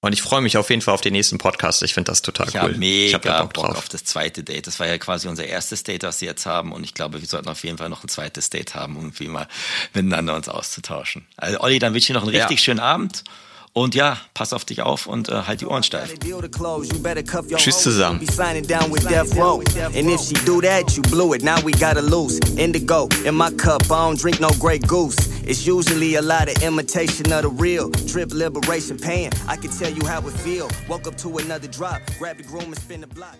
Und ich freue mich auf jeden Fall auf den nächsten Podcast. Ich finde das total cool. Ich habe mega Bock auf das zweite Date. Das war ja quasi unser erstes Date, was wir jetzt haben. Und ich glaube, wir sollten auf jeden Fall noch ein zweites Date haben, um irgendwie mal miteinander uns auszutauschen. Also Olli, dann wünsche ich dir noch einen richtig schönen Abend. Und ja, pass auf dich auf und halt die Ohren steif. Tschüss zusammen. It's usually a lot of imitation of the real. Drip liberation pan, I can tell you how it feel. Woke up to another drop, grab the groom and spin the block.